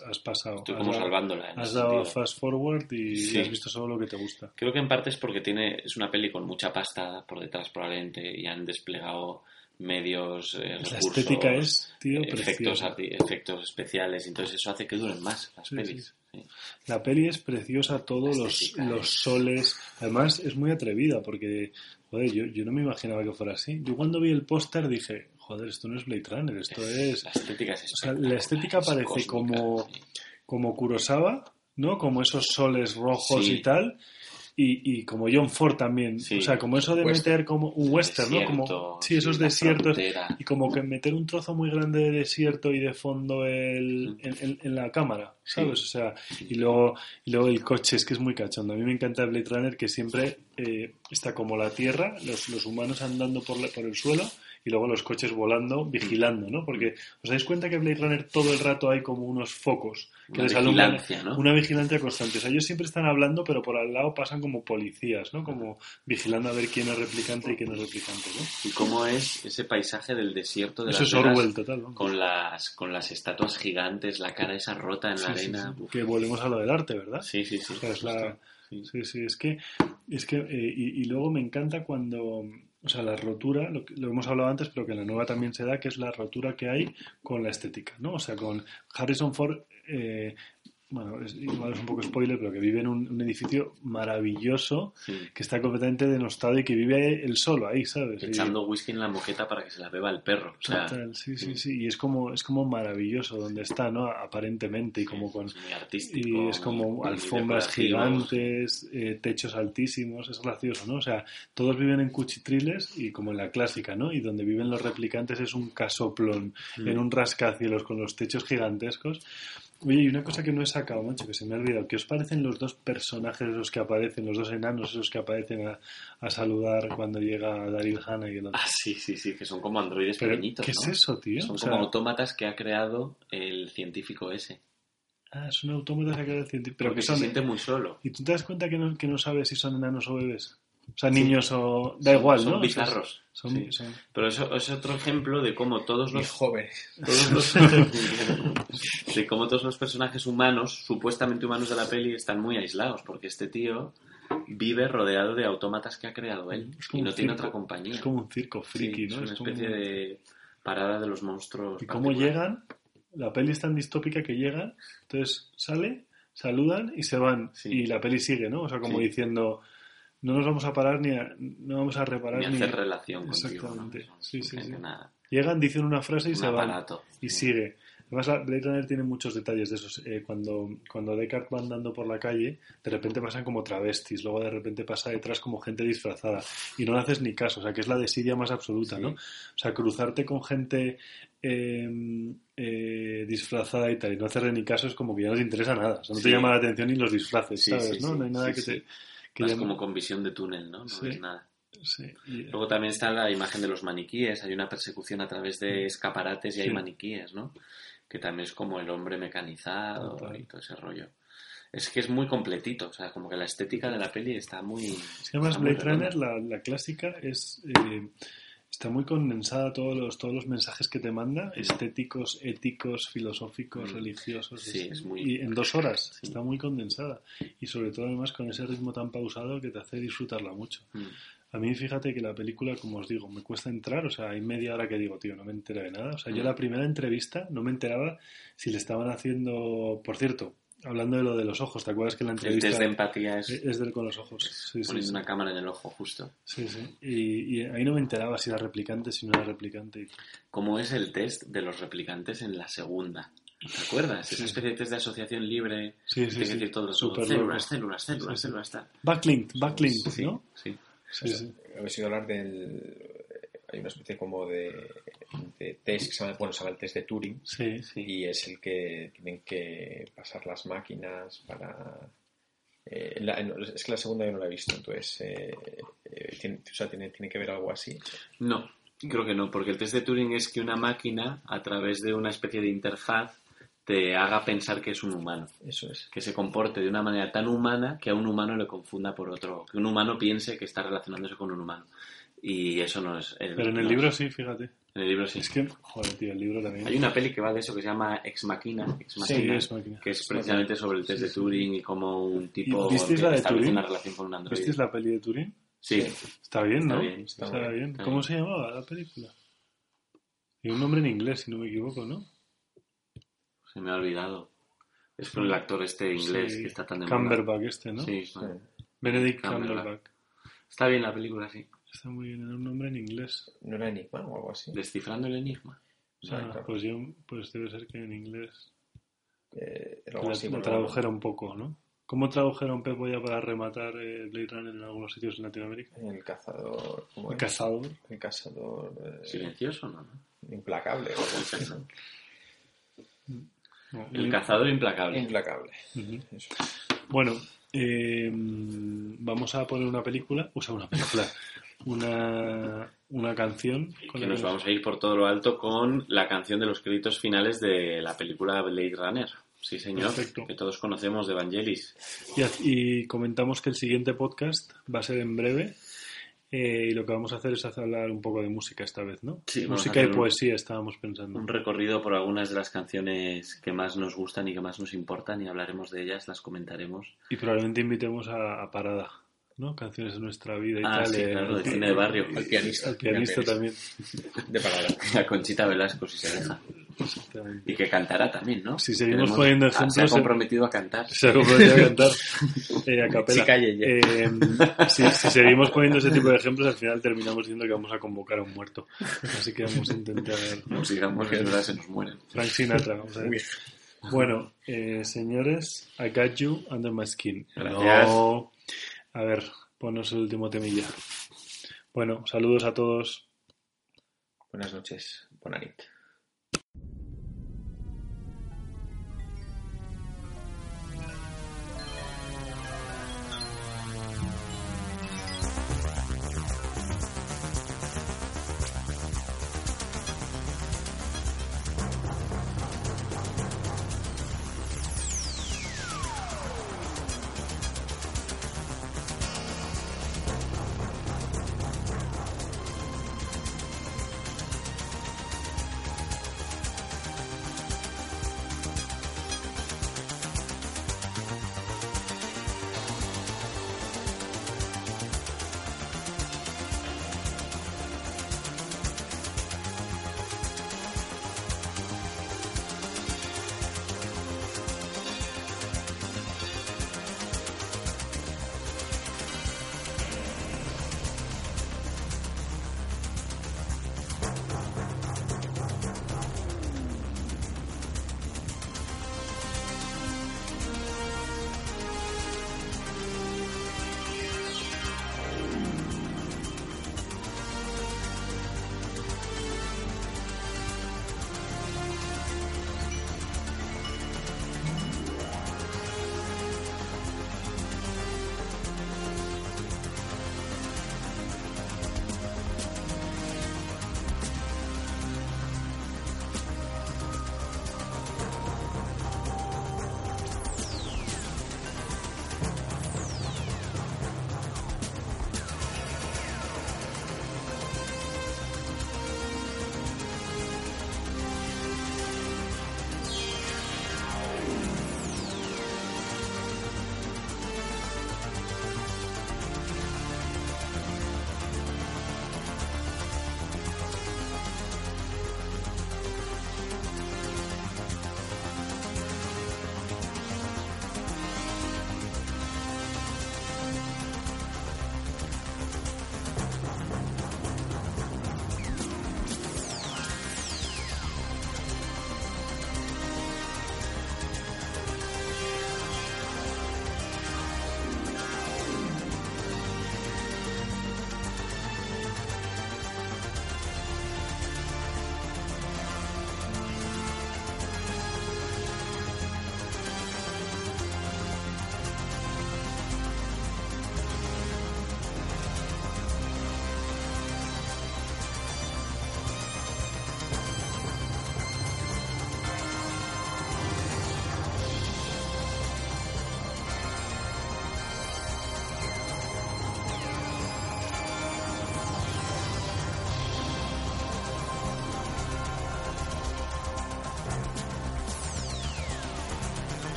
has pasado. Estoy como salvándola. Has dado fast forward y has visto solo lo que te gusta. Creo que en parte es porque es una peli con mucha pasta por detrás probablemente y han desplegado... medios, recursos, estética es, tío, efectos especiales, entonces eso hace que duren más las pelis. Sí. La peli es preciosa, todos los soles, además es muy atrevida porque, joder, yo no me imaginaba que fuera así. Yo cuando vi el póster dije, joder, esto no es Blade Runner, esto es... La estética es espectacular, o sea, la estética parece cósmica, como Kurosawa, ¿no? Como esos soles rojos y tal... Y como John Ford también, o sea, como eso de meter como un western, desierto, ¿no? Como esos desiertos frontera. Y como que meter un trozo muy grande de desierto y de fondo en la cámara, ¿sabes? O sea, y luego el coche, es que es muy cachondo. A mí me encanta Blade Runner, que siempre está como la tierra, los humanos andando por el suelo y luego los coches volando, vigilando, ¿no? Porque os dais cuenta que en Blade Runner todo el rato hay como unos focos que les alumbran, ¿no? Una vigilancia constante. O sea, ellos siempre están hablando, pero por al lado pasan como policías, ¿no? Como vigilando a ver quién es replicante y quién no es replicante, ¿no? ¿Y cómo es ese paisaje del desierto de Las Vegas? Eso es Orwell total, ¿no? Con las estatuas gigantes, la cara esa rota en la arena. Sí. Que volvemos a lo del arte, ¿verdad? Sí. O sea, y luego me encanta cuando... O sea, la rotura, lo hemos hablado antes, pero que en la nueva también se da, que es la rotura que hay con la estética, ¿no? O sea, con Harrison Ford, igual es un poco spoiler, pero que vive en un edificio maravilloso, que está completamente denostado y que vive él solo ahí, ¿sabes? Echando whisky en la moqueta para que se la beba el perro. O sea, total, sí. Y es como maravilloso donde está, ¿no? Aparentemente, y como con... Es muy artístico. Y es como muy alfombras gigantes, techos altísimos, es gracioso, ¿no? O sea, todos viven en cuchitriles y como en la clásica, ¿no? Y donde viven los replicantes es un casoplón, en un rascacielos con los techos gigantescos. Oye, y una cosa que no he sacado, macho, que se me ha olvidado. ¿Qué os parecen los dos personajes esos que aparecen, los dos enanos esos que aparecen a saludar cuando llega Daryl Hannah y el otro? Ah, sí, que son como androides pequeñitos, ¿qué es eso, tío? Son como autómatas que ha creado el científico ese. Ah, son autómatas que ha creado el científico. Pero que se siente muy solo. ¿Y tú te das cuenta que no sabes si son enanos o bebés? O sea, niños o... Da igual, son, ¿no? Son bizarros. Son. Pero eso es otro ejemplo de cómo todos los... jóvenes. De cómo todos los personajes humanos, supuestamente humanos de la peli, están muy aislados. Porque este tío vive rodeado de autómatas que ha creado él. Y no tiene otra compañía. Es como un circo friki, ¿no? Es una especie de parada de los monstruos. ¿Y cómo llegan? La peli es tan distópica que llegan. Entonces sale, saludan y se van. Sí. Y la peli sigue, ¿no? O sea, como diciendo... No nos vamos a parar no vamos a reparar ni hacer relación contigo. Exactamente. Llegan, dicen una frase y se van. Y sigue. Además, Blade Runner tiene muchos detalles de esos. Cuando Deckard va andando por la calle, de repente pasan como travestis, luego de repente pasa detrás como gente disfrazada y no le haces ni caso, o sea, que es la desidia más absoluta, ¿no? O sea, cruzarte con gente disfrazada y tal y no hacerle ni caso es como que ya no te interesa nada, o sea, no te llama la atención ni los disfraces, ¿sabes? No hay nada que te... Que más llame... como con visión de túnel, ¿no? No ves nada. Luego también está la imagen de los maniquíes, hay una persecución a través de escaparates y hay maniquíes, ¿no? Que también es como el hombre mecanizado y todo ese rollo. Es que es muy completito, o sea, como que la estética de la peli está muy... Si además Blade Runner, la clásica, es está muy condensada, todos los mensajes que te manda, estéticos, éticos, filosóficos, religiosos, es muy... y en 2 horas, está muy condensada, y sobre todo además con ese ritmo tan pausado que te hace disfrutarla mucho. A mí, fíjate que la película, como os digo, me cuesta entrar, o sea, hay media hora que digo, tío, no me entero de nada. O sea, yo la primera entrevista no me enteraba si le estaban haciendo... Por cierto, hablando de lo de los ojos, ¿te acuerdas que la entrevista... El test de empatía es del con los ojos. Pones una cámara en el ojo, justo. Y ahí no me enteraba si era replicante, si no era replicante. Como es el test de los replicantes en la segunda. ¿Te acuerdas? Esa especie de test de asociación libre. Decir todos los ojos. Células, tal. Backlink, ¿no? A ver si hablar del... Hay una especie como de test que se llama, el test de Turing, y es el que tienen que pasar las máquinas para... es que la segunda yo no la he visto, entonces ¿tiene que ver algo así? No, creo que no, porque el test de Turing es que una máquina, a través de una especie de interfaz, te haga pensar que es un humano. Eso es. Que se comporte de una manera tan humana que a un humano le confunda por otro. Que un humano piense que está relacionándose con un humano. Y eso no es... Pero en el libro sí, fíjate. En el libro sí. Es que, joder, tío, el libro también... Hay una peli que va de eso que se llama Ex Machina. Que es precisamente sobre el test de Turing y cómo un tipo establece una relación con un androide. ¿Visteis la peli de Turing? Sí. Está bien, ¿no? Está bien. ¿Cómo se llamaba la película? Y un nombre en inglés, si no me equivoco, ¿no? Se me ha olvidado. Es por el actor inglés que está tan de moda. Cumberbatch ¿no? Sí. Benedict Cumberbatch. Está bien la película, sí. Está muy bien, era un nombre en inglés. ¿No era Enigma o algo así? Descifrando el Enigma. Pues debe ser que en inglés... lo tradujera un poco, ¿no? ¿Cómo tradujeron Pepoya para rematar Blade Runner en algunos sitios en Latinoamérica? En El Cazador... El Cazador... ¿Silencioso o no? Implacable. El cazador implacable. Eso. Bueno, vamos a poner una canción. Con que nos vamos a ir por todo lo alto con la canción de los créditos finales de la película Blade Runner. Sí, señor. Perfecto. Que todos conocemos de Vangelis. Y comentamos que el siguiente podcast va a ser en breve. Y lo que vamos a hacer es hablar un poco de música esta vez, ¿no? Sí, música y poesía estábamos pensando. Un recorrido por algunas de las canciones que más nos gustan y que más nos importan y hablaremos de ellas, las comentaremos. Y probablemente invitemos a Parada, ¿no? Canciones de nuestra vida y tal. Ah, sí, claro, de cine de barrio. Al pianista también. De Parada. A Conchita Velasco, si se deja. Y que cantará también, ¿no? Si seguimos poniendo ejemplos... Se ha comprometido a cantar. A capela. Sí, si seguimos poniendo ese tipo de ejemplos, al final terminamos diciendo que vamos a convocar a un muerto. Así que vamos a intentar... No sigamos que se nos mueren. Frank Sinatra, vamos a ver. Bueno, señores, I got you under my skin. Gracias. No. A ver, ponos el último temilla. Bueno, saludos a todos. Buenas noches. Buena nit.